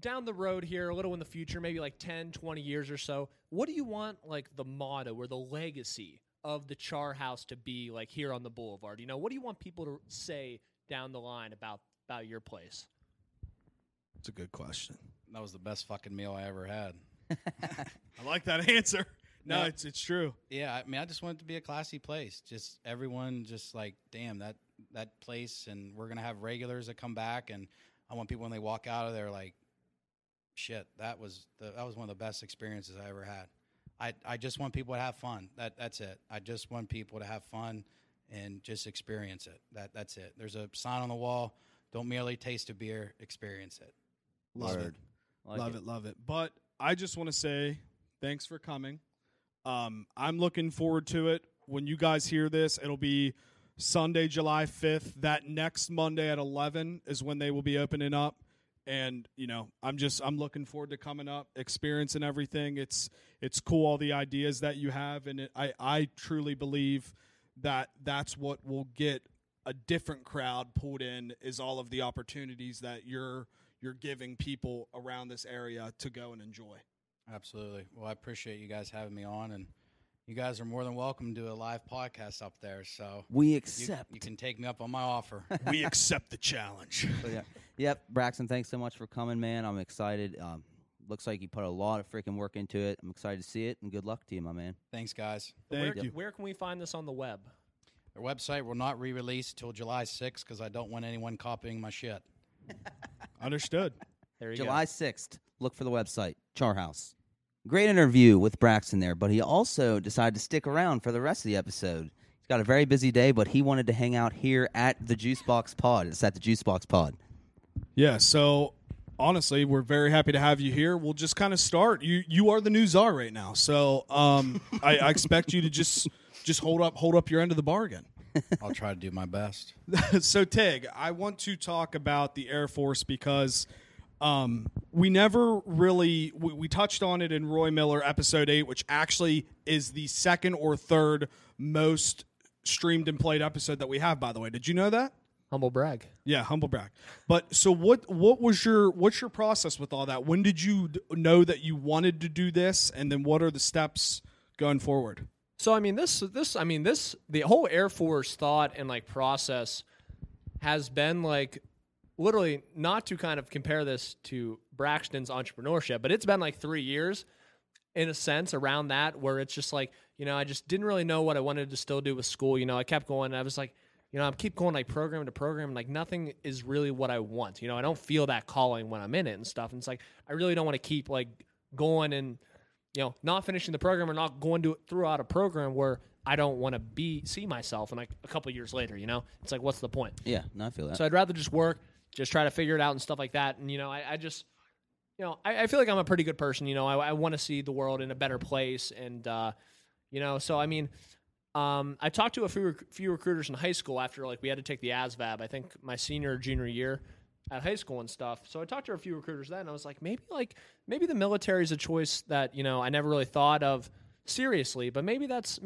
down the road here, a little in the future, maybe like 10, 20 years or so, what do you want, like, the motto or the legacy of the Char House to be, like, here on the boulevard? You know, what do you want people to say down the line about your place? That's a good question. That was the best fucking meal I ever had. I like that answer. No, it's true. Yeah, I mean, I just want it to be a classy place. Just everyone just like, damn, that place, and we're going to have regulars that come back, and I want people when they walk out of there like, shit, that was one of the best experiences I ever had. I just want people to have fun. That's it. I just want people to have fun and just experience it. That's it. There's a sign on the wall. Don't merely taste a beer. Experience it. Love it. But I just want to say thanks for coming. I'm looking forward to it. When you guys hear this, it'll be Sunday, July 5th. That next Monday at 11 is when they will be opening up. And, you know, I'm looking forward to coming up, experiencing everything. It's cool, all the ideas that you have. And I truly believe that that's what will get a different crowd pulled in, is all of the opportunities that you're giving people around this area to go and enjoy. Absolutely. Well, I appreciate you guys having me on, and you guys are more than welcome to do a live podcast up there. So we accept. You can take me up on my offer. We accept the challenge. Yeah. Yep, Braxton, thanks so much for coming, man. I'm excited. Looks like you put a lot of freaking work into it. I'm excited to see it, and good luck to you, my man. Thanks, guys. Thank you. Where can we find this on the web? Our website will not re-release till July 6th because I don't want anyone copying my shit. Understood. There you July go. 6th. Look for the website, Char House. Great interview with Braxton there, but he also decided to stick around for the rest of the episode. He's got a very busy day, but he wanted to hang out here at the Juice Box Pod. It's at the Juice Box Pod. Yeah, so honestly, we're very happy to have you here. We'll just kind of start. You are the new czar right now, so I expect you to just hold up your end of the bargain. I'll try to do my best. So, Tig, I want to talk about the Air Force because we never really we touched on it in Roy Miller episode 8, which actually is the second or third most streamed and played episode that we have, by the way. Did you know that? Humble brag. Yeah, humble brag. But so what's your process with all that? When did you know that you wanted to do this, and then what are the steps going forward? So, I mean, this the whole Air Force thought and, like, process has been, like, literally, not to kind of compare this to Braxton's entrepreneurship, but it's been, like, 3 years, in a sense, around that, where it's just, like, you know, I just didn't really know what I wanted to still do with school. You know, I kept going, and I was, like, you know, I keep going, like, program to program, and, like, nothing is really what I want. You know, I don't feel that calling when I'm in it and stuff, and it's, like, I really don't want to keep, like, going and, you know, not finishing the program or not going to throughout a program where I don't want to see myself, and like a couple of years later, you know, it's like, what's the point? Yeah, no, I feel that. So I'd rather just work, just try to figure it out and stuff like that. And you know, I just, you know, I feel like I'm a pretty good person. You know, I want to see the world in a better place, and you know, so I mean, I talked to a few recruiters in high school after like we had to take the ASVAB. I think my senior or junior year at high school and stuff. So I talked to a few recruiters then, and I was like maybe the military is a choice that, you know, I never really thought of seriously, but maybe that's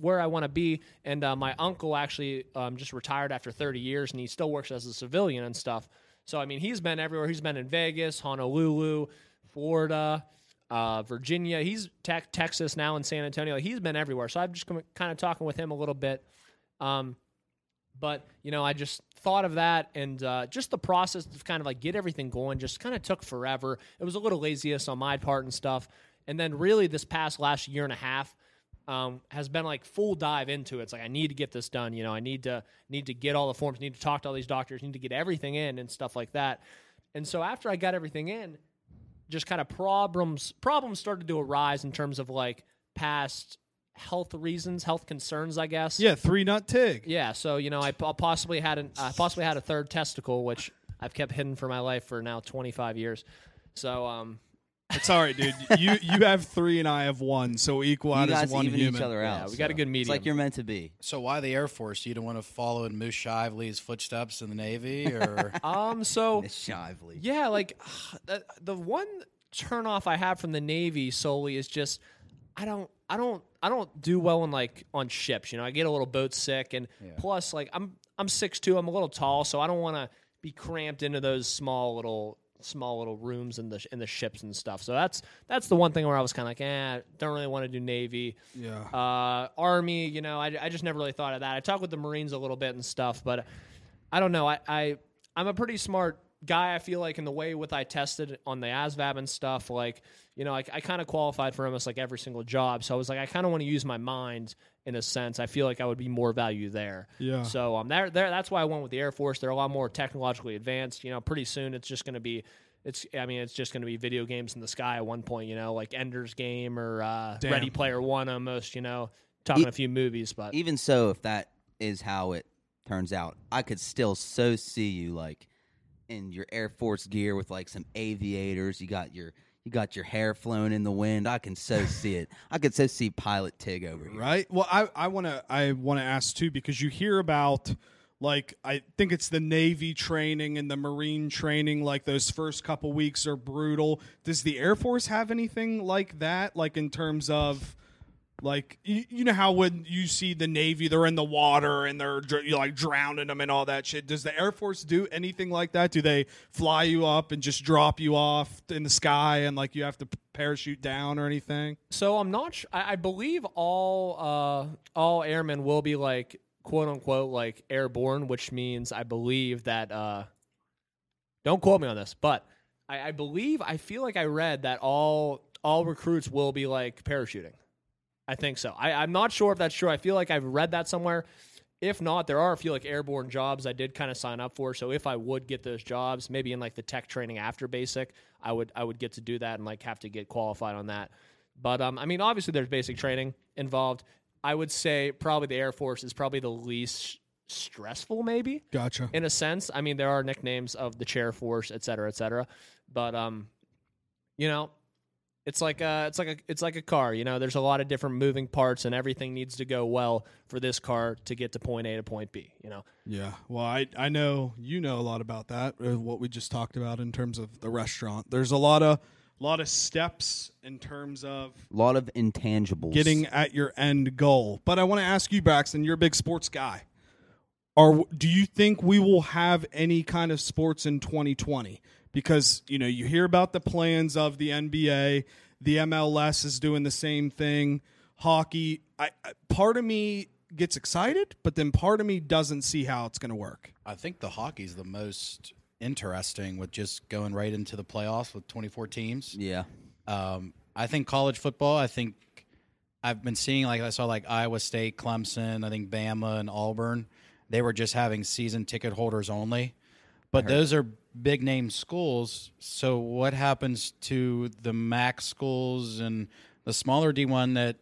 where I want to be. And my uncle actually just retired after 30 years, and he still works as a civilian and stuff. So, I mean, he's been everywhere. He's been in Vegas, Honolulu, Florida, Virginia. He's Texas now in San Antonio. He's been everywhere. So I've just kind of talking with him a little bit. But, you know, I just thought of that, and just the process of kind of like get everything going just kind of took forever. It was a little laziness on my part and stuff. And then really this last year and a half has been like full dive into it. It's like I need to get this done. You know, I need to get all the forms, need to talk to all these doctors, need to get everything in and stuff like that. And so after I got everything in, just kind of problems started to arise in terms of like past health concerns, I guess. Yeah, 3 nut Tig. Yeah, so you know, I possibly had a third testicle, which I've kept hidden for my life for now 25 years. So it's all right, dude. You have 3 and I have 1, so equal out as one human. Each other out, yeah, we got a good medium. It's like you're meant to be. So why the Air Force? You don't want to follow in Moose Shively's footsteps in the Navy, or so Miss Shively. Yeah, like the one turnoff I have from the Navy solely is just I don't do well in like on ships, you know. I get a little boat sick, and plus, like I'm 6'2", I'm a little tall, so I don't want to be cramped into those small little rooms in the ships and stuff. So that's the one thing where I was kind of like, don't really want to do Navy, Army. You know, I just never really thought of that. I talked with the Marines a little bit and stuff, but I don't know. I'm a pretty smart guy, I feel like, in the way with I tested on the ASVAB and stuff, like, you know, I kind of qualified for almost like every single job. So I was like, I kind of want to use my mind in a sense. I feel like I would be more value there. Yeah. So that's why I went with the Air Force. They're a lot more technologically advanced. You know, pretty soon it's just going to be, it's just going to be video games in the sky at one point, you know, like Ender's Game or Ready Player One almost, you know, talking a few movies. But even so, if that is how it turns out, I could still so see you like, in your Air Force gear with like some aviators, you got your hair flown in the wind. I can so see it. I could so see Pilot Tig over here. Right. Well, I wanna ask too, because you hear about like I think it's the Navy training and the Marine training, like those first couple weeks are brutal. Does the Air Force have anything like that? Like in terms of Like, you know how when you see the Navy, they're in the water and they're like drowning them and all that shit. Does the Air Force do anything like that? Do they fly you up and just drop you off in the sky and like you have to parachute down or anything? So I'm not sure. I believe all airmen will be like, quote unquote, like airborne, which means I believe that, don't quote me on this, but I feel like I read that all recruits will be like parachuting. I think so. I'm not sure if that's true. I feel like I've read that somewhere. If not, there are a few like airborne jobs I did kind of sign up for. So if I would get those jobs, maybe in like the tech training after basic, I would get to do that and like have to get qualified on that. But I mean, obviously there's basic training involved. I would say probably the Air Force is probably the least stressful, maybe. Gotcha. In a sense, I mean, there are nicknames of the Chair Force, et cetera, but you know. It's like a car, you know. There's a lot of different moving parts, and everything needs to go well for this car to get to point A to point B, you know. Yeah, well, I know you know a lot about that. What we just talked about in terms of the restaurant. There's a lot of steps in terms of a lot of intangibles getting at your end goal. But I want to ask you, Braxton, you're a big sports guy. Do you think we will have any kind of sports in 2020? Because, you know, you hear about the plans of the NBA, the MLS is doing the same thing, hockey. Part of me gets excited, but then part of me doesn't see how it's going to work. I think the hockey's the most interesting with just going right into the playoffs with 24 teams. Yeah. I think college football, I've been seeing, I saw Iowa State, Clemson, I think Bama and Auburn. They were just having season ticket holders only. But those are big-name schools, so what happens to the MAC schools and the smaller D1 that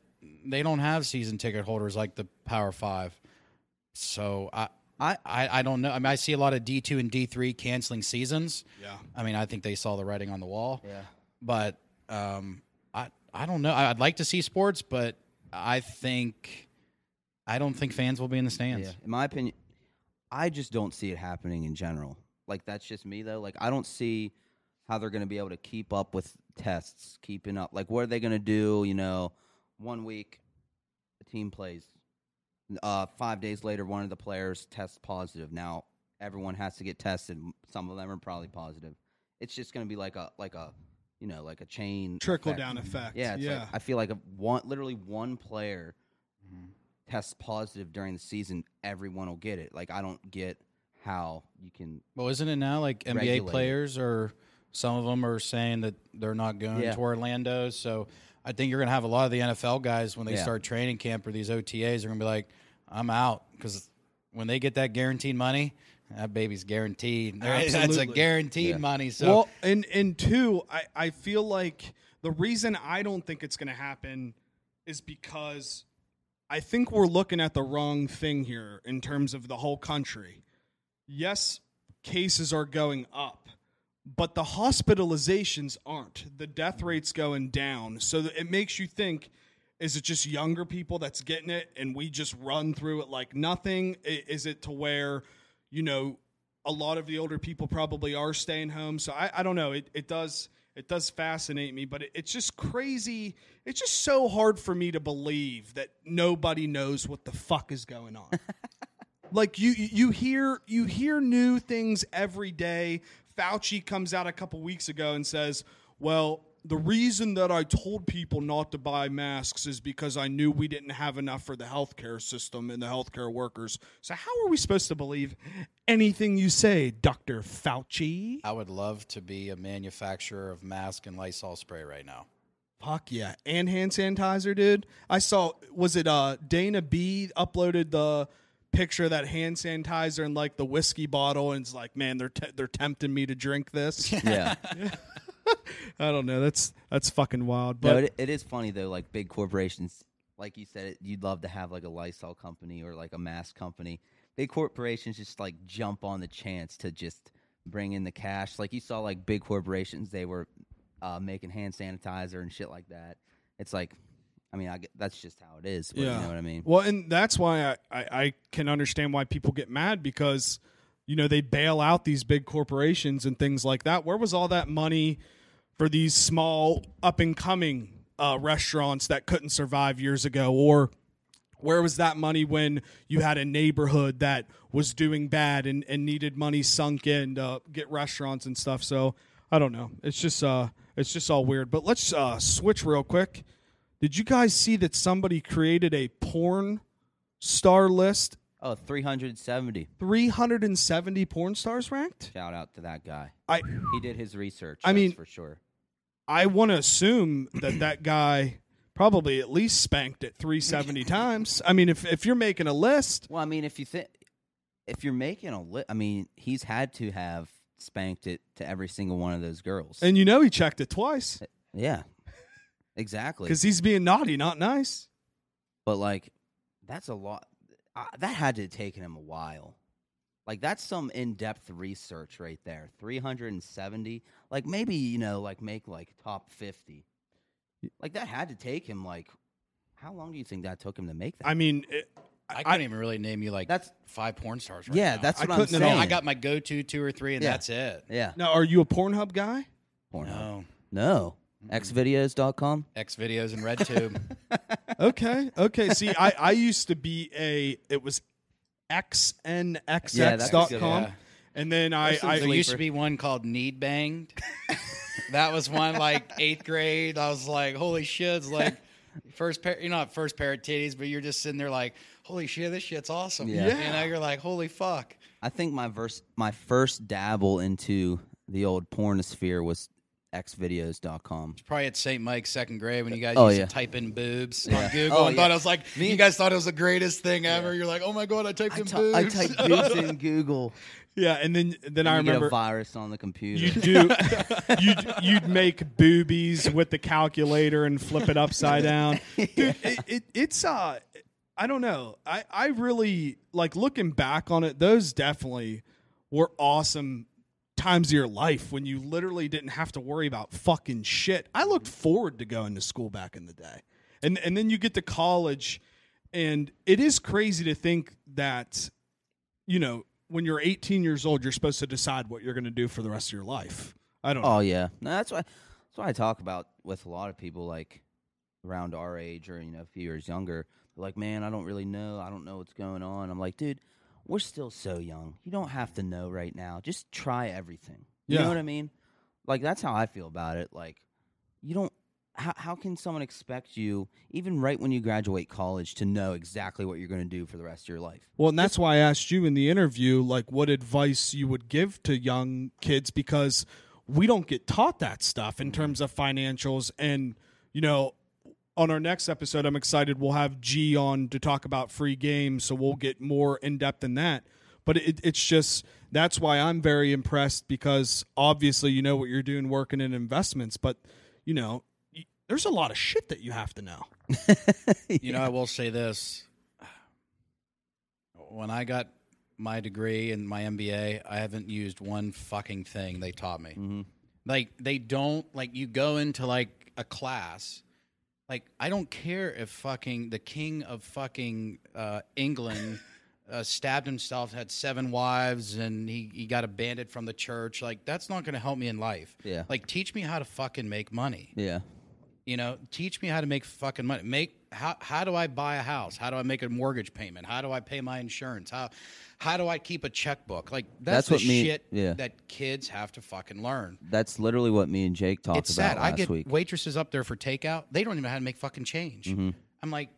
they don't have season ticket holders like the Power 5? So I don't know. I mean, I see a lot of D2 and D3 canceling seasons. Yeah. I mean, I think they saw the writing on the wall. Yeah. But I don't know. I'd like to see sports, but I don't think fans will be in the stands. Yeah. In my opinion, I just don't see it happening in general. Like, that's just me, though. Like, I don't see how they're going to be able to keep up with tests, keeping up. Like, what are they going to do, you know, 1 week the team plays. 5 days later, one of the players tests positive. Now, everyone has to get tested. Some of them are probably positive. It's just going to be like a chain. Trickle-down effect. Yeah. Like, I feel like literally one player tests positive during the season, everyone will get it. Like, I don't get how you can. Well, isn't it now like NBA players or some of them are saying that they're not going to Orlando? So I think you're going to have a lot of the NFL guys when they start training camp or these OTAs are going to be like, I'm out, because when they get that guaranteed money, that baby's guaranteed. Absolutely. That's a guaranteed money. So well, and two, I feel like the reason I don't think it's going to happen is because I think we're looking at the wrong thing here in terms of the whole country. Yes, cases are going up, but the hospitalizations aren't. The death rate's going down. So it makes you think, is it just younger people that's getting it and we just run through it like nothing? Is it to where, you know, a lot of the older people probably are staying home? So I don't know. It does fascinate me, but it's just crazy. It's just so hard for me to believe that nobody knows what the fuck is going on. Like, you hear new things every day. Fauci comes out a couple weeks ago and says, well, the reason that I told people not to buy masks is because I knew we didn't have enough for the healthcare system and the healthcare workers. So how are we supposed to believe anything you say, Dr. Fauci? I would love to be a manufacturer of mask and Lysol spray right now. Fuck yeah. And hand sanitizer, dude. I saw, was it Dana B uploaded the picture of that hand sanitizer and like the whiskey bottle, and it's like, man, they're tempting me to drink this. Yeah. I don't know. That's fucking wild. But no, it is funny though. Like, big corporations, like you said, you'd love to have like a Lysol company or like a mask company. Big corporations just like jump on the chance to just bring in the cash. Like, you saw like big corporations, they were making hand sanitizer and shit like that. It's like, I mean, that's just how it is. But you know what I mean? Well, and that's why I can understand why people get mad, because, you know, they bail out these big corporations and things like that. Where was all that money for these small up-and-coming restaurants that couldn't survive years ago? Or where was that money when you had a neighborhood that was doing bad and needed money sunk in to get restaurants and stuff? So I don't know. It's just all weird. But let's switch real quick. Did you guys see that somebody created a porn star list? Oh, 370. 370 porn stars ranked? Shout out to that guy. He did his research, I mean, for sure. I want to assume that that guy probably at least spanked it 370 times. I mean, if you're making a list. Well, I mean, if you're making a list, I mean, he's had to have spanked it to every single one of those girls. And you know he checked it twice. Yeah, exactly. Because he's being naughty, not nice. But, like, that's a lot. That had to have taken him a while. Like, that's some in-depth research right there. 370. Like, maybe, you know, like, make, like, top 50. Like, that had to take him, like, how long do you think that took him to make that? I mean, I couldn't even really name you, like, that's five porn stars right now. Yeah, that's what I'm saying. I got my go-to two or three, and that's it. Yeah. Now, are you a Pornhub guy? Pornhub. No. Xvideos.com? Xvideos and RedTube. Okay. See, I used to be it was xnxx.com. Yeah. And then there used to be one called Need Banged. That was one, like, 8th grade. I was like, holy shit. It's like, first pair of titties, but you're just sitting there like, holy shit, this shit's awesome. Yeah. You know, you're like, holy fuck. I think my first dabble into the old pornosphere was xvideos.com. It's probably at St. Mike's 2nd grade when you guys used to type in boobs on Google and thought I was like, you guys thought it was the greatest thing ever. You're like, oh my God, I typed in boobs. I typed boobs in Google. Yeah, and then I remember a virus on the computer. You'd make boobies with the calculator and flip it upside down. Dude, it's I don't know. I really like looking back on it. Those definitely were awesome times of your life when you literally didn't have to worry about fucking shit. I looked forward to going to school back in the day. And then you get to college, and it is crazy to think that, you know, when you're 18 years old, you're supposed to decide what you're going to do for the rest of your life. I don't know. Oh, yeah. No, that's why I talk about with a lot of people, like, around our age or, you know, a few years younger. They're like, man, I don't really know. I don't know what's going on. I'm like, dude, we're still so young. You don't have to know right now. Just try everything. You know what I mean? Like, that's how I feel about it. Like, you don't – how can someone expect you, even right when you graduate college, to know exactly what you're going to do for the rest of your life? Well, and that's why I asked you in the interview, like, what advice you would give to young kids, because we don't get taught that stuff in terms of financials. And, you know, on our next episode, I'm excited we'll have G on to talk about free games, so we'll get more in-depth in that. But it's just, that's why I'm very impressed, because obviously you know what you're doing working in investments, but, you know, there's a lot of shit that you have to know. You know, I will say this. When I got my degree and my MBA, I haven't used one fucking thing they taught me. Mm-hmm. Like, they don't, like, you go into, like, a class. Like, I don't care if fucking the king of fucking England stabbed himself, had 7 wives, and he got abandoned from the church. Like, that's not going to help me in life. Yeah. Like, teach me how to fucking make money. Yeah. You know, teach me how to make fucking money. How do I buy a house? How do I make a mortgage payment? How do I pay my insurance? How do I keep a checkbook? Like, that's the shit that kids have to fucking learn. That's literally what me and Jake talked about last week. It's sad. I get waitresses up there for takeout. They don't even know how to make fucking change. Mm-hmm. I'm like,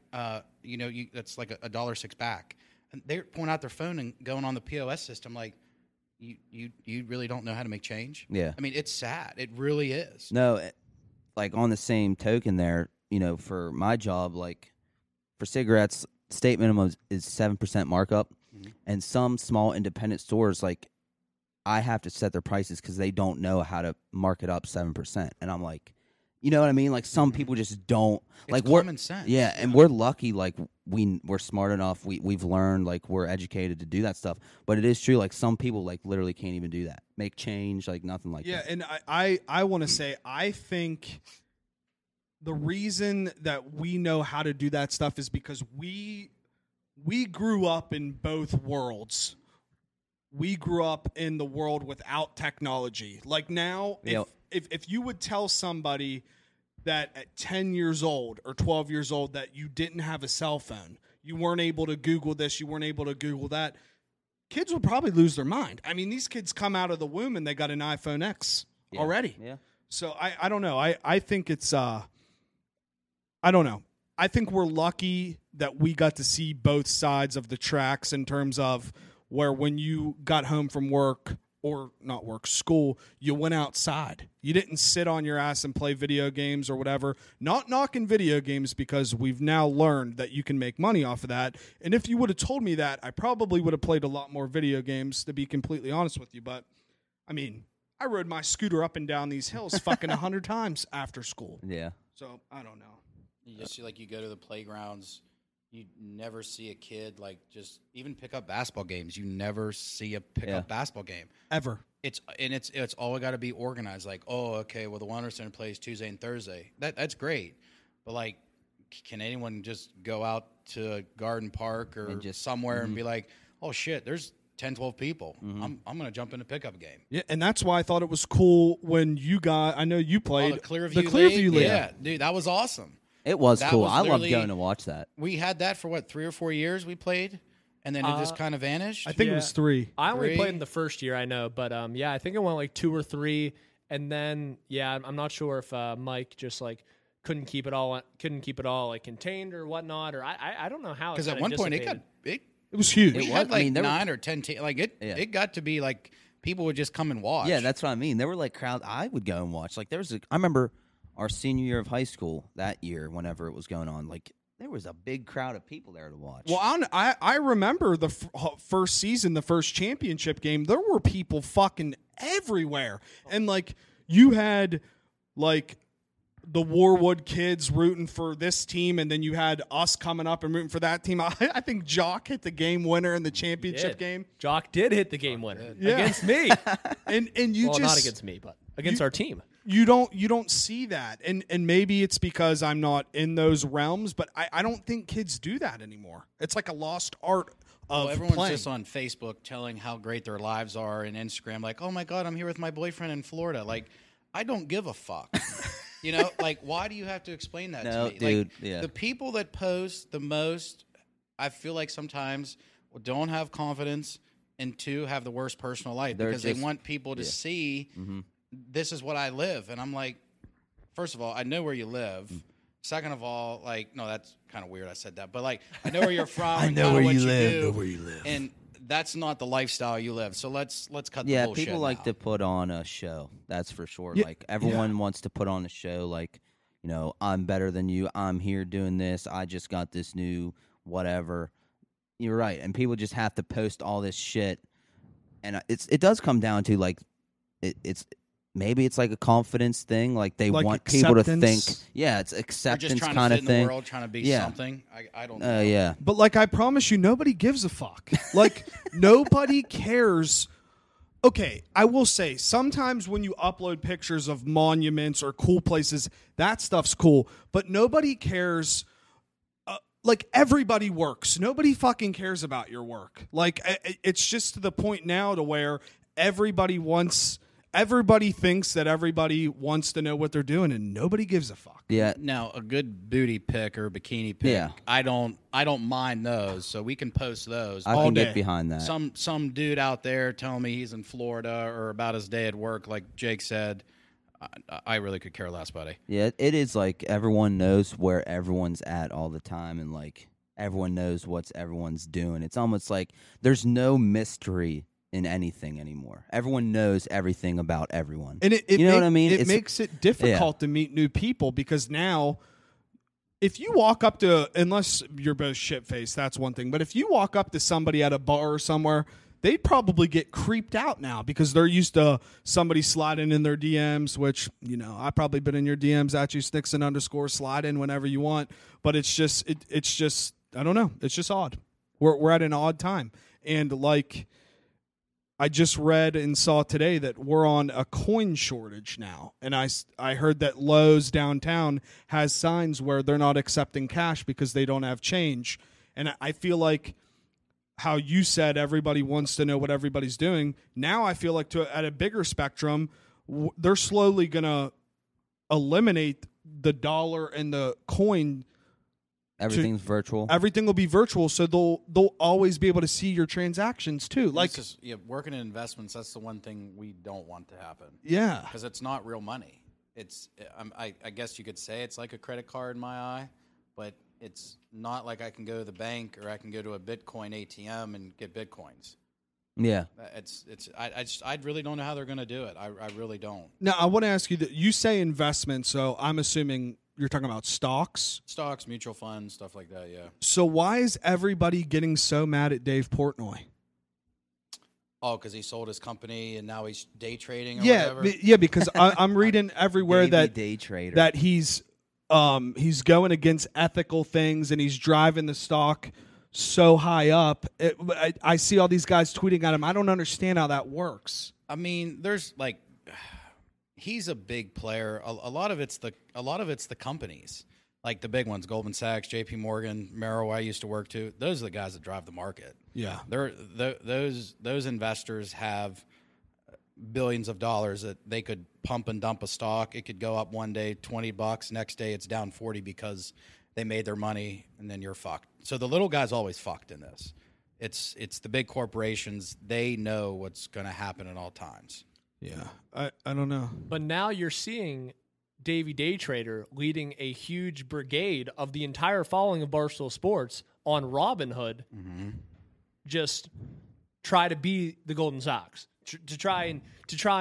you know, that's like $1.06 back. And they're pulling out their phone and going on the POS system like, you really don't know how to make change? Yeah. I mean, it's sad. It really is. No, like on the same token there, you know, for my job, like for cigarettes, state minimum is 7% markup. Mm-hmm. And some small independent stores, like, I have to set their prices because they don't know how to mark it up 7%. And I'm like, you know what I mean? Like, some people just don't. It's like common sense. Yeah, and we're lucky. Like, we're smart enough. We've learned. Like, we're educated to do that stuff. But it is true. Like, some people, like, literally can't even do that. Make change. Like, nothing like that. Yeah, and I want to say, I think the reason that we know how to do that stuff is because we grew up in both worlds. We grew up in the world without technology. Like now, if you would tell somebody that at 10 years old or 12 years old that you didn't have a cell phone, you weren't able to Google this, you weren't able to Google that, kids would probably lose their mind. I mean, these kids come out of the womb and they got an iPhone X already. Yeah. So I don't know. I think it's I don't know. I think we're lucky that we got to see both sides of the tracks in terms of where when you got home from work or not work, school, you went outside. You didn't sit on your ass and play video games or whatever. Not knocking video games because we've now learned that you can make money off of that. And if you would have told me that, I probably would have played a lot more video games, to be completely honest with you. But, I mean, I rode my scooter up and down these hills fucking 100 times after school. Yeah. So, I don't know. You just see, like, you go to the playgrounds, you never see a kid, like, just even pick up basketball games. You never see a pick up basketball game. Ever. It's all got to be organized. Like, oh, okay, well, the Wanderers Center plays Tuesday and Thursday. That's great. But, like, can anyone just go out to a garden park or and just, somewhere and be like, oh, shit, there's 10, 12 people. I'm going to jump in a pickup game. Yeah, and that's why I thought it was cool when you guys, I know you played. The Clearview League. Yeah, dude, that was awesome. It was cool. I loved going to watch that. We had that for, 3 or 4 years we played, and then it just kind of vanished? I think it was three. I only played in the first year, I know. But, I think it went, 2 or 3. And then, I'm not sure if Mike just, couldn't keep it all, contained or whatnot. Or I don't know how it got. Because at one point, it was huge. It had, 9 or 10 teams. It got to be, people would just come and watch. Yeah, that's what I mean. There were, crowds. I would go and watch. I remember our senior year of high school, that year, whenever it was going on, there was a big crowd of people there to watch. Well, I remember the first season, the first championship game, there were people fucking everywhere. And, you had, the Warwood kids rooting for this team, and then you had us coming up and rooting for that team. I think Jock hit the game winner in the championship game. Jock did hit the game winner against me. and you not against me, but against our team. You don't see that, and maybe it's because I'm not in those realms, but I don't think kids do that anymore. It's like a lost art of everyone's playing. Just on Facebook telling how great their lives are, and Instagram oh my God, I'm here with my boyfriend in Florida. I don't give a fuck. You know, why do you have to explain that to me? Dude, the people that post the most, I feel sometimes don't have confidence, and two, have the worst personal life. They're because they want people to see this is what I live. And I'm first of all, I know where you live. Second of all, no, that's kind of weird I said that. But, I know where you're from. I know where you live. I know where you live. And that's not the lifestyle you live. So let's cut the bullshit. Yeah, people like to put on a show. That's for sure. Yeah. Everyone wants to put on a show. I'm better than you. I'm here doing this. I just got this new whatever. You're right. And people just have to post all this shit. And it does come down to, maybe it's a confidence thing. They want people to think. Yeah, it's acceptance kind of thing. Just trying to fit in the world, trying to be something. I don't know. Yeah. But I promise you, nobody gives a fuck. Nobody cares. Okay, I will say, sometimes when you upload pictures of monuments or cool places, that stuff's cool. But nobody cares. Everybody works. Nobody fucking cares about your work. It's just to the point now to where everybody thinks that everybody wants to know what they're doing, and nobody gives a fuck. Yeah. Now, a good booty pic or bikini pic, I don't mind those, so we can post those. I can get behind that. Some dude out there telling me he's in Florida or about his day at work, like Jake said, I really could care less, buddy. Yeah, it is everyone knows where everyone's at all the time, and everyone knows what everyone's doing. It's almost like there's no mystery in anything anymore. Everyone knows everything about everyone. And what I mean? It makes it difficult to meet new people, because now if you walk up to, unless you're both shit-faced, that's one thing, but if you walk up to somebody at a bar or somewhere, they'd probably get creeped out now because they're used to somebody sliding in their DMs, which, I've probably been in your DMs at you, @Snickson_ slide in whenever you want, but it's just, I don't know. It's just odd. We're at an odd time. And I just read and saw today that we're on a coin shortage now. And I heard that Lowe's downtown has signs where they're not accepting cash because they don't have change. And I feel how you said everybody wants to know what everybody's doing. Now I feel at a bigger spectrum, they're slowly going to eliminate the dollar and the coin. Everything's virtual. Everything will be virtual, so they'll always be able to see your transactions too. Like, just, yeah, working in investments, that's the one thing we don't want to happen. Yeah, because it's not real money. It's I guess you could say it's like a credit card in my eye, but it's not like I can go to the bank or I can go to a Bitcoin ATM and get Bitcoins. Yeah, I really don't know how they're going to do it. I really don't. Now I want to ask you that you say investment, so I'm assuming you're talking about stocks, mutual funds, stuff like that. Yeah. So why is everybody getting so mad at Dave Portnoy? Oh, because he sold his company and now he's day trading. Or whatever. Yeah. Because I'm reading everywhere that day trader that he's going against ethical things and he's driving the stock so high up. I see all these guys tweeting at him. I don't understand how that works. I mean, there's like, he's a big player. A lot of it's the companies, like the big ones, Goldman Sachs, J.P. Morgan, Merrill. I used to work to. Those are the guys that drive the market. Yeah, those investors have billions of dollars that they could pump and dump a stock. It could go up one day $20, next day it's down 40 because they made their money, and then you're fucked. So the little guy's always fucked in this. It's the big corporations. They know what's going to happen at all times. Yeah, I don't know. But now you're seeing Davey Day Trader leading a huge brigade of the entire following of Barstool Sports on Robinhood, mm-hmm. just try to be the Golden Sox, to try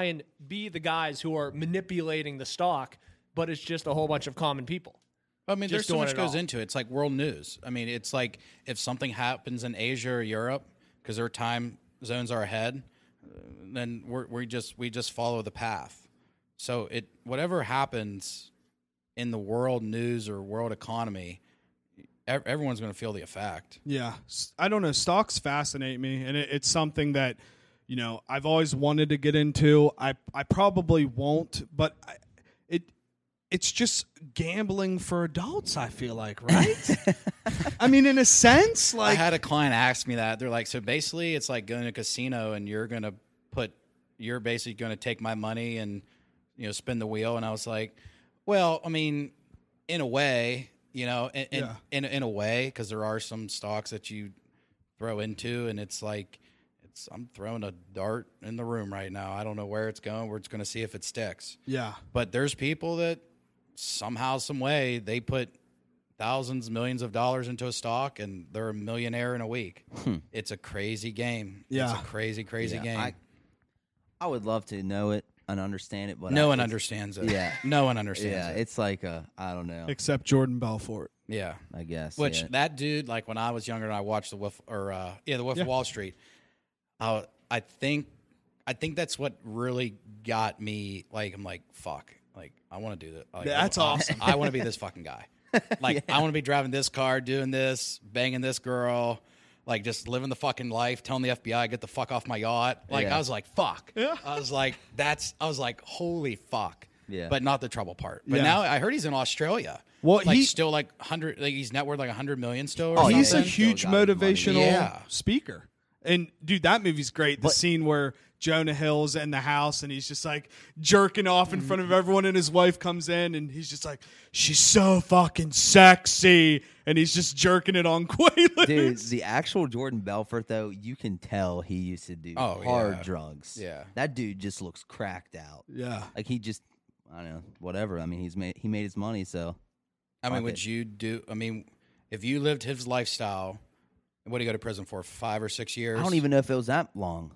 and be the guys who are manipulating the stock, but it's just a whole bunch of common people. I mean, there's so much goes into it. It's like world news. I mean, it's like if something happens in Asia or Europe because their time zones are ahead, then we just follow the path. So whatever happens in the world news or world economy, everyone's going to feel the effect. Yeah, I don't know. Stocks fascinate me, and it's something that I've always wanted to get into. I probably won't, but it's just gambling for adults, I feel like, right? I mean, in a sense, like, I had a client ask me that. They're like, so basically it's like going to a casino and you're basically going to take my money and, spin the wheel. And I was like, well, I mean, in a way, in a way, cause there are some stocks that you throw into and it's like, I'm throwing a dart in the room right now. I don't know where it's going. We're just going to see if it sticks. Yeah. But there's people that somehow, some way, they put thousands, millions of dollars into a stock, and they're a millionaire in a week. It's a crazy game. Yeah. It's a crazy game. I would love to know it and understand it, but no one understands it. Yeah. No one understands it. Yeah, it's like I don't know. Except Jordan Belfort. Yeah. I guess. Which that dude, like when I was younger and I watched The Wolf of Wall Street, I think that's what really got me. Like, I'm like, fuck. Like, I want to do that. Like, that's awesome. I want to be this fucking guy. Like, yeah. I want to be driving this car, doing this, banging this girl, like just living the fucking life, telling the FBI, get the fuck off my yacht. Like, yeah. I was like, fuck. Yeah. I was like, holy fuck. Yeah. But not the trouble part. But now I heard he's in Australia. Well, like he's still like 100. Like he's net worth like 100 million still. Or he's a huge motivational speaker. And, dude, that movie's great. The scene where Jonah Hill's in the house and he's just, like, jerking off in front of everyone and his wife comes in and he's just like, she's so fucking sexy. And he's just jerking it on Quaaludes. Dude, the actual Jordan Belfort, though, you can tell he used to do hard drugs. Yeah. That dude just looks cracked out. Yeah. Like, he just, I don't know, whatever. I mean, he made his money, so. I mean, if you lived his lifestyle, what do you go to prison for, 5 or 6 years? I don't even know if it was that long.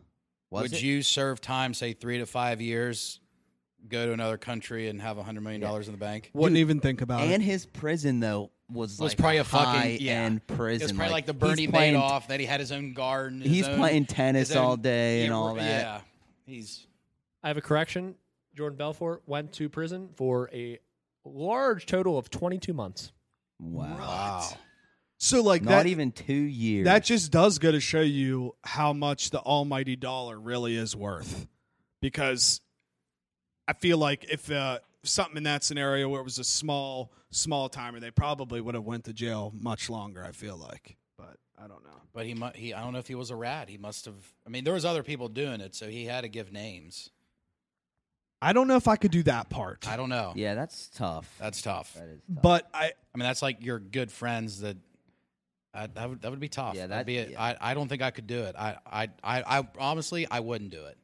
Would you serve time, say 3 to 5 years, go to another country and have $100 million in the bank? Wouldn't even think about it. And his prison though was like probably a fucking end prison. It's probably like the Bernie Madoff that he had his own garden. He's playing tennis all day and all that. Yeah, I have a correction. Jordan Belfort went to prison for a large total of 22 months. Wow. So like not even 2 years. That just does go to show you how much the almighty dollar really is worth, because I feel like if something in that scenario where it was a small timer, they probably would have went to jail much longer. I feel like, but I don't know. But I don't know if he was a rat. He must have. I mean, there was other people doing it, so he had to give names. I don't know if I could do that part. I don't know. Yeah, that's tough. That's tough. That is tough. But I mean, that's like your good friends that. That would be tough. Yeah, that'd be it. Yeah. I don't think I could do it. I honestly, I wouldn't do it.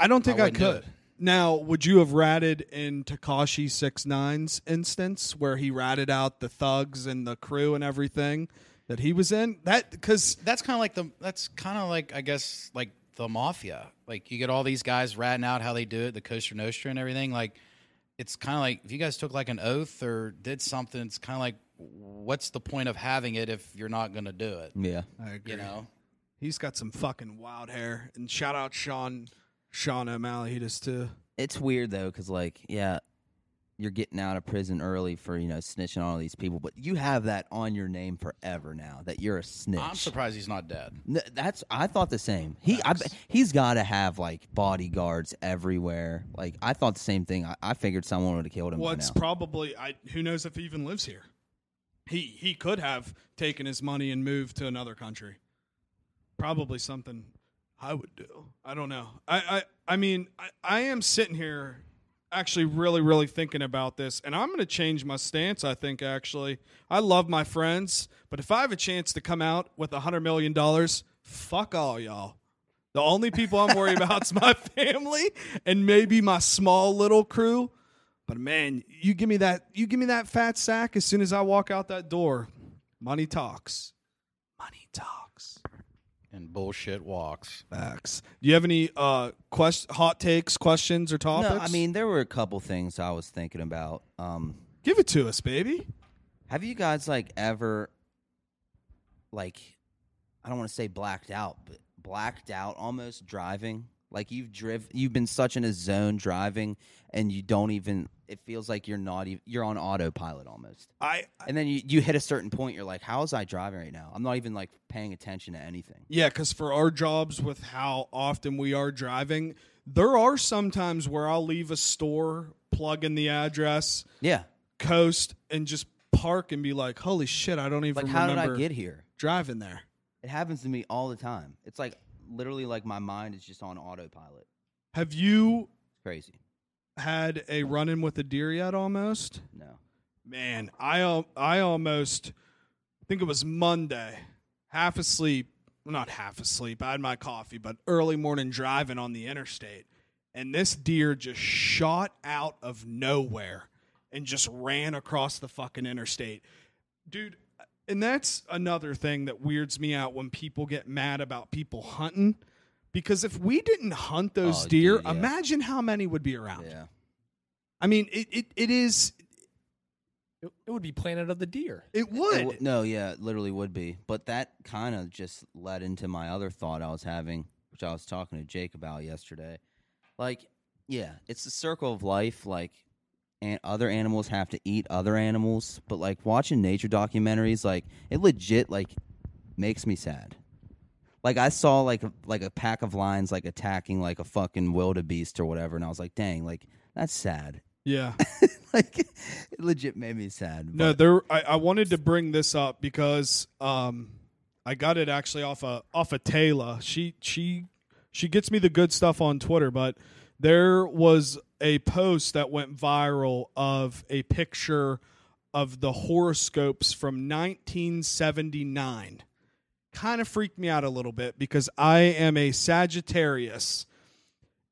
I don't think I could. Now, would you have ratted in Tekashi 6ix9ine's instance where he ratted out the thugs and the crew and everything that he was in? That because that's kind of like I guess like the mafia. Like you get all these guys ratting out how they do it, the Costa Nostra and everything. Like it's kind of like if you guys took like an oath or did something, it's kind of like. What's the point of having it if you're not going to do it? Yeah. I agree. You know? He's got some fucking wild hair. And shout out Sean O'Malley, he does too. It's weird, though, because, like, yeah, you're getting out of prison early for, you know, snitching on all these people, but you have that on your name forever now, that you're a snitch. I'm surprised he's not dead. No, I thought the same. He's got to have, like, bodyguards everywhere. Like, I thought the same thing. I figured someone would have killed him. Well, it's probably, who knows if he even lives here. He could have taken his money and moved to another country. Probably something I would do. I don't know. I mean, I am sitting here actually really, really thinking about this, and I'm going to change my stance, I think, actually. I love my friends, but if I have a chance to come out with $100 million, fuck all y'all. The only people I'm worried about is my family and maybe my small little crew. But man, you give me that fat sack as soon as I walk out that door. Money talks. Money talks. And bullshit walks. Facts. Do you have any hot takes, questions, or topics? No, I mean, there were a couple things I was thinking about. Give it to us, baby. Have you guys, like, ever, like, I don't want to say blacked out, but blacked out almost driving? Like, you've been such in a zone driving, and you don't even. It feels like you're not. You're on autopilot almost. And then you hit a certain point. You're like, how is I driving right now? I'm not even like paying attention to anything. Yeah, because for our jobs, with how often we are driving, there are some times where I'll leave a store, plug in the address, coast, and just park and be like, holy shit, I don't even remember. Like, how did I get here? Driving there. It happens to me all the time. It's like. Literally, like, my mind is just on autopilot. Have you crazy had a run-in with a deer yet almost? No. Man, I almost, I think it was Monday, half asleep. Well, not half asleep. I had my coffee, but early morning driving on the interstate. And this deer just shot out of nowhere and just ran across the fucking interstate. Dude. And that's another thing that weirds me out when people get mad about people hunting. Because if we didn't hunt those deer, dude, yeah. Imagine how many would be around. Yeah. I mean, it is... It would be Planet of the Deer. It would. It literally would be. But that kind of just led into my other thought I was having, which I was talking to Jake about yesterday. Like, yeah, it's the circle of life, like... And other animals have to eat other animals, but like watching nature documentaries, like it legit like makes me sad. Like I saw like a pack of lions like attacking like a fucking wildebeest or whatever, and I was like, dang, like that's sad. Yeah, like it legit made me sad. But. No, I wanted to bring this up because I got it actually off of Taylor. She gets me the good stuff on Twitter, but there was. A post that went viral of a picture of the horoscopes from 1979 kind of freaked me out a little bit because I am a Sagittarius,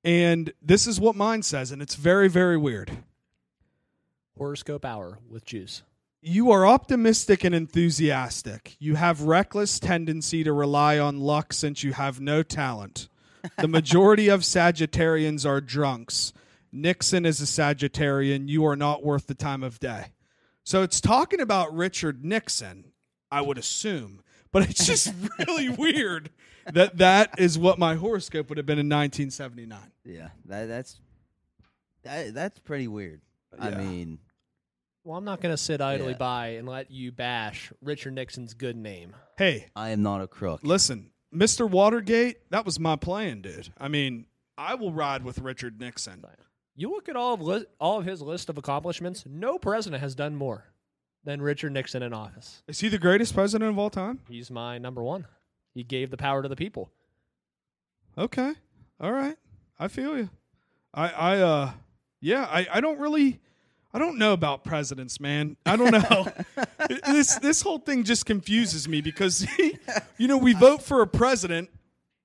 and this is what mine says, and it's very, very weird. Horoscope hour with juice. You are optimistic and enthusiastic. You have reckless tendency to rely on luck since you have no talent. The majority of Sagittarians are drunks. Nixon is a Sagittarian. You are not worth the time of day. So it's talking about Richard Nixon, I would assume. But it's just really weird that is what my horoscope would have been in 1979. Yeah, that's pretty weird. Yeah. I mean... Well, I'm not going to sit idly by and let you bash Richard Nixon's good name. Hey. I am not a crook. Listen, Mr. Watergate, that was my plan, dude. I mean, I will ride with Richard Nixon. You look at all of his list of accomplishments, no president has done more than Richard Nixon in office. Is he the greatest president of all time? He's my number one. He gave the power to the people. Okay. All right. I feel you. I Yeah, I don't know about presidents, man. I don't know. This whole thing just confuses me because, you know, we vote for a president,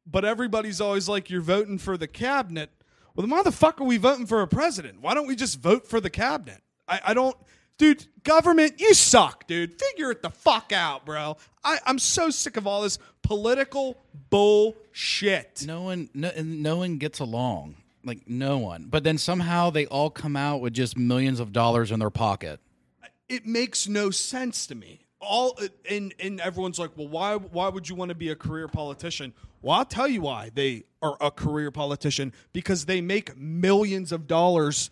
but everybody's always like, you're voting for the cabinet. Well, the motherfucker, are we voting for a president? Why don't we just vote for the cabinet? Dude, government, you suck, dude. Figure it the fuck out, bro. I'm so sick of all this political bullshit. No one gets along. Like, no one. But then somehow they all come out with just millions of dollars in their pocket. It makes no sense to me. And everyone's like, well, why would you want to be a career politician? Well, I'll tell you why they are a career politician. Because they make millions of dollars,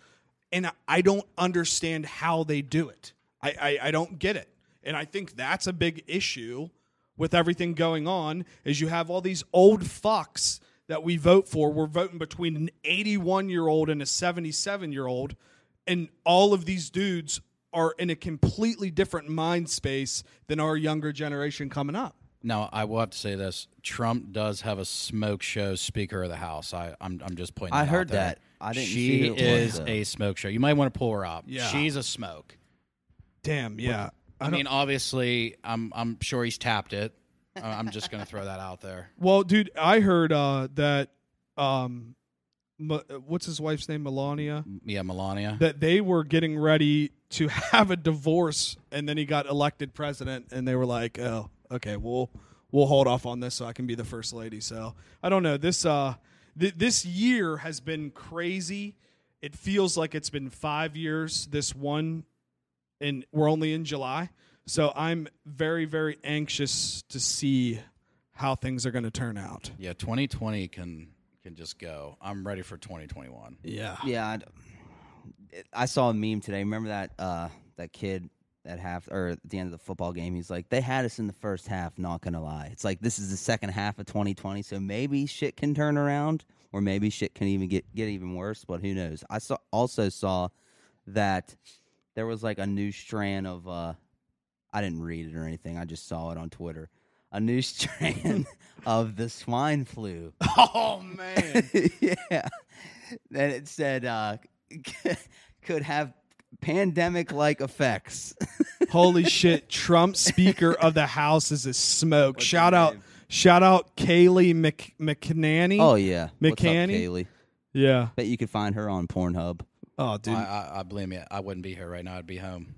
and I don't understand how they do it. I don't get it. And I think that's a big issue with everything going on, is you have all these old fucks that we vote for. We're voting between an 81-year-old and a 77-year-old, and all of these dudes are in a completely different mind space than our younger generation coming up. Now, I will have to say this. Trump does have a smoke show Speaker of the House. I'm just pointing out. I heard that. I didn't see who it was. She is a smoke show. You might want to pull her up. Yeah. She's a smoke. Damn, yeah. I mean, obviously, I'm sure he's tapped it. I'm just going to throw that out there. Well, dude, I heard that what's his wife's name? Melania? Yeah, Melania. That they were getting ready to have a divorce, and then he got elected president, and they were like, oh, okay, we'll hold off on this so I can be the first lady. So I don't know. This this year has been crazy. It feels like it's been 5 years, this one, and we're only in July. So I'm very, very anxious to see how things are going to turn out. Yeah, 2020 can just go. I'm ready for 2021. Yeah. Yeah, I saw a meme today. Remember that kid at half or at the end of the football game? He's like, they had us in the first half, not going to lie. It's like, this is the second half of 2020, so maybe shit can turn around, or maybe shit can even get even worse, but who knows. I also saw that there was like a new strand of I didn't read it or anything. I just saw it on Twitter. A new strand of the swine flu. Oh, man. Yeah. Then it said could have pandemic-like effects. Holy shit. Trump Speaker of the House is a smoke. What's Shout out Kaylee McEnany. Oh, yeah. McEnany. What's up, Kaylee? Yeah. Bet you could find her on Pornhub. Oh, dude. I blame you. I wouldn't be here right now. I'd be home.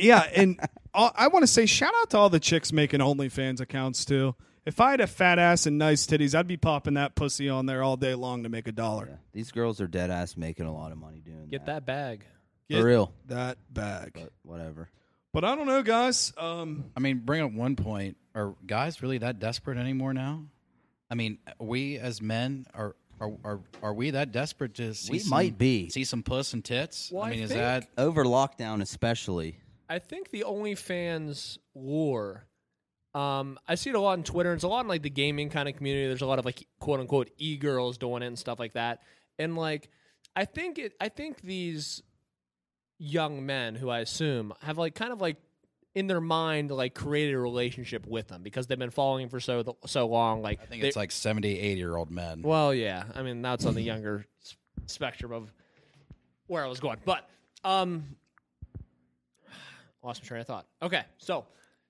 Yeah, and I want to say shout out to all the chicks making OnlyFans accounts, too. If I had a fat ass and nice titties, I'd be popping that pussy on there all day long to make $1. Yeah. These girls are dead ass making a lot of money doing that. Get that bag. Get for real. That bag. But whatever. But I don't know, guys. I mean, bring up one point. Are guys really that desperate anymore now? I mean, we as men are we that desperate to see? We might be see some puss and tits. Well, I mean, is that over lockdown especially? I think the OnlyFans war. I see it a lot on Twitter. It's a lot in like the gaming kind of community. There's a lot of like quote unquote e-girls doing it and stuff like that. And like, I think these young men who I assume have like kind of like in their mind like created a relationship with them because they've been following for so long. Like I think it's like 70, 80-year-old men. Well, yeah. I mean, that's on the younger spectrum of where I was going. But lost my train of thought. Okay, so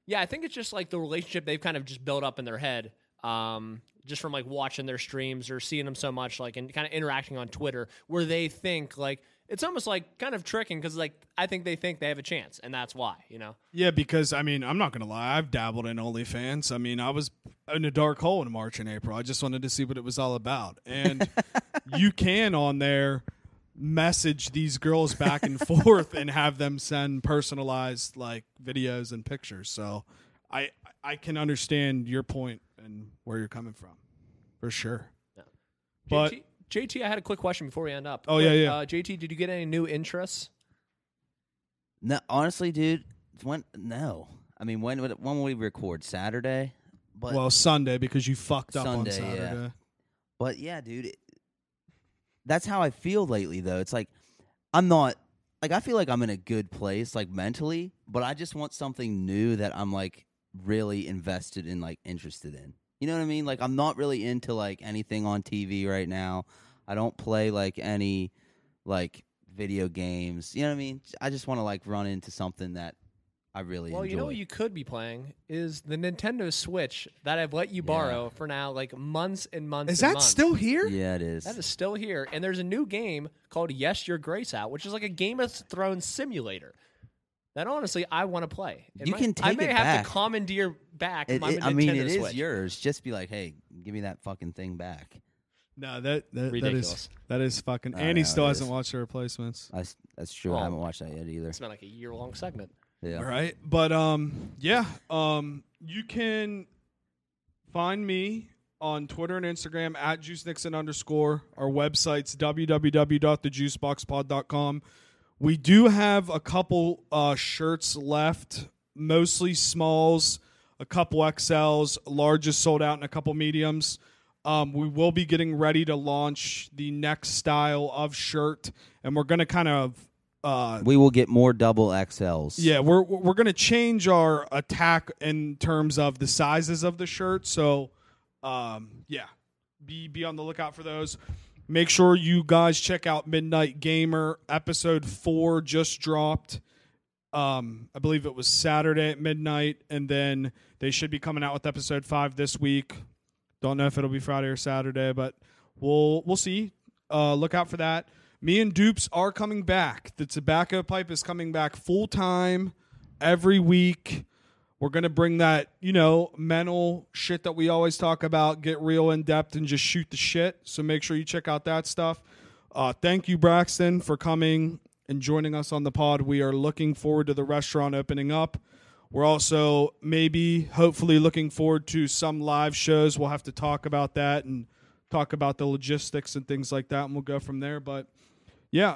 yeah, I think it's just like the relationship they've kind of just built up in their head just from like watching their streams or seeing them so much like and kind of interacting on Twitter where they think like it's almost like kind of tricking because like I think they have a chance and that's why, you know? Yeah, because I mean, I'm not going to lie. I've dabbled in OnlyFans. I mean, I was in a dark hole in March and April. I just wanted to see what it was all about. And you can on there message these girls back and forth and have them send personalized like videos and pictures. So I can understand your point and where you're coming from for sure. Yeah. But JT, I had a quick question before we end up. Oh, yeah. JT, did you get any new interests? No, honestly, dude, no. I mean, when will we record? Saturday? But well, Sunday, because you fucked up Sunday, on Saturday. Yeah. But, yeah, dude, that's how I feel lately, though. It's like I'm not – like I feel like I'm in a good place, like mentally, but I just want something new that I'm, like, really invested in, like, interested in. You know what I mean? Like, I'm not really into, like, anything on TV right now. I don't play, like, any, like video games. You know what I mean? I just want to like run into something that I really enjoy. Well, you know what you could be playing is the Nintendo Switch that I've let you borrow for now like months and months. Is that still here? Yeah, it is. That is still here. And there's a new game called Yes, Your Grace Out, which is like a Game of Thrones simulator. That honestly, I want to play. I may have to commandeer back my Nintendo Switch. Is yours. Just be like, hey, give me that fucking thing back. No, that is fucking. Annie still hasn't watched the replacements. That's true. I haven't watched that yet either. It's been like a year-long segment. Yeah. All right, but you can find me on Twitter and Instagram at JuiceNixon_. Our website's www.thejuiceboxpod.com. We do have a couple shirts left, mostly smalls, a couple XLs, largest sold out, and a couple mediums. We will be getting ready to launch the next style of shirt, and we're going to kind of... we will get more double XLs. Yeah, we're going to change our attack in terms of the sizes of the shirt. So, be on the lookout for those. Make sure you guys check out Midnight Gamer. Episode 4 just dropped. I believe it was Saturday at midnight, and then they should be coming out with episode 5 this week. Don't know if it'll be Friday or Saturday, but we'll see. Look out for that. Me and Dupes are coming back. The tobacco pipe is coming back full time every week. We're going to bring that, mental shit that we always talk about, get real in depth and just shoot the shit. So make sure you check out that stuff. Thank you, Braxton, for coming and joining us on the pod. We are looking forward to the restaurant opening up. We're also hopefully looking forward to some live shows. We'll have to talk about that and talk about the logistics and things like that. And we'll go from there. But yeah,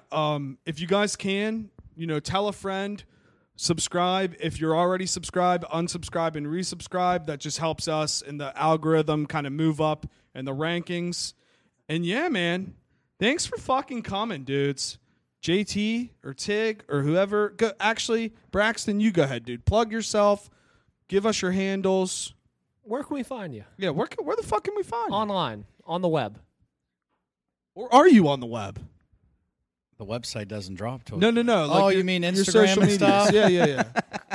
if you guys can, tell a friend, subscribe. If you're already subscribed, unsubscribe and resubscribe. That just helps us in the algorithm kind of move up in the rankings. And yeah, man, thanks for fucking coming, dudes. JT or Tig or whoever. Actually, Braxton, you go ahead, dude. Plug yourself. Give us your handles. Where can we find you? Yeah, where the fuck can we find you? Online. On the web. Or are you on the web? The website doesn't drop till... No. Like you mean Instagram and stuff? Yeah.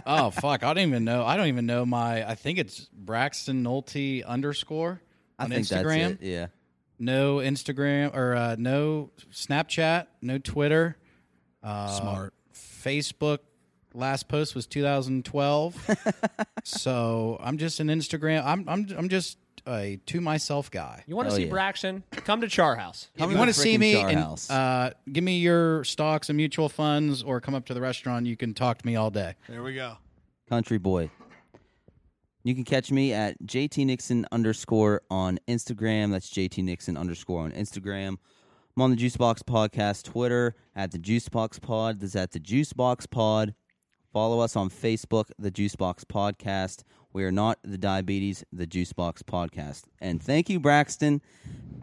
Oh, fuck. I don't even know my... I think it's Braxton Nolte _ on Instagram. That's it, yeah. No Instagram or no Snapchat, no Twitter. Smart. Facebook last post was 2012. So I'm just an Instagram. I'm just a to myself guy. You want to see Braxton? Come to Char House. If you want to see me and give me your stocks and mutual funds, or come up to the restaurant, you can talk to me all day. There we go. Country Boy. You can catch me at JTNixon_ on Instagram. That's JTNixon_ on Instagram. I'm on the Juicebox Podcast Twitter at the Juicebox Pod. That's at the Juicebox Pod. Follow us on Facebook, the Juicebox Podcast. We are not the Diabetes, the Juicebox Podcast. And thank you, Braxton.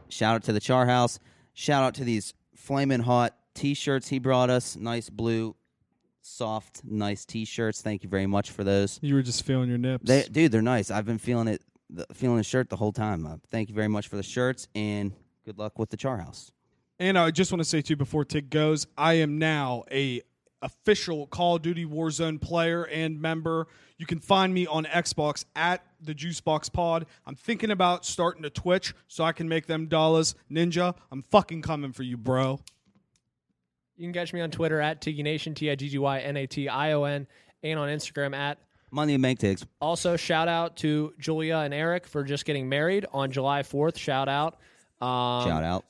Shout out to the Char House. Shout out to these flaming hot T-shirts he brought us. Nice blue. Soft, nice T-shirts. Thank you very much for those. You were just feeling your nips, dude. They're nice. I've been feeling the shirt the whole time. Thank you very much for the shirts, and good luck with the Char House. And I just want to say too, before Tig goes, I am now a official Call of Duty Warzone player and member. You can find me on Xbox at the Juicebox Pod. I'm thinking about starting to Twitch so I can make them dollars, Ninja. I'm fucking coming for you, bro. You can catch me on Twitter at TiggyNation, TIGGYNATION, and on Instagram at Money and Bank Tigs. Also, shout out to Julia and Eric for just getting married on July 4th. Shout out.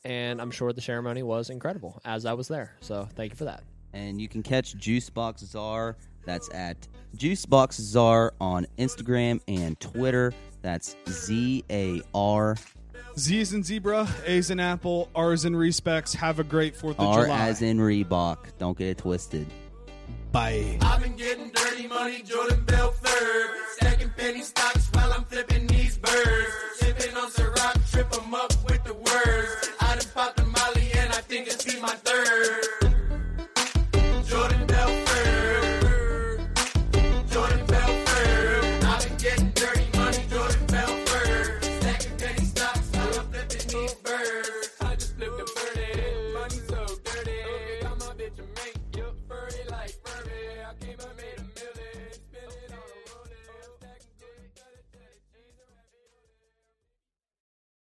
And I'm sure the ceremony was incredible, as I was there. So thank you for that. And you can catch Juicebox Czar. That's at Juicebox Czar on Instagram and Twitter. That's ZAR. Z is in zebra, A is in apple, R is in respects. Have a great 4th of July. R as in Reebok. Don't get it twisted. Bye. I've been getting dirty money, Jordan Belfort. Stacking penny stocks while I'm flipping these birds. Sipping on Ciroc, trip them up with the words. I done popped a molly and I think it's be my third.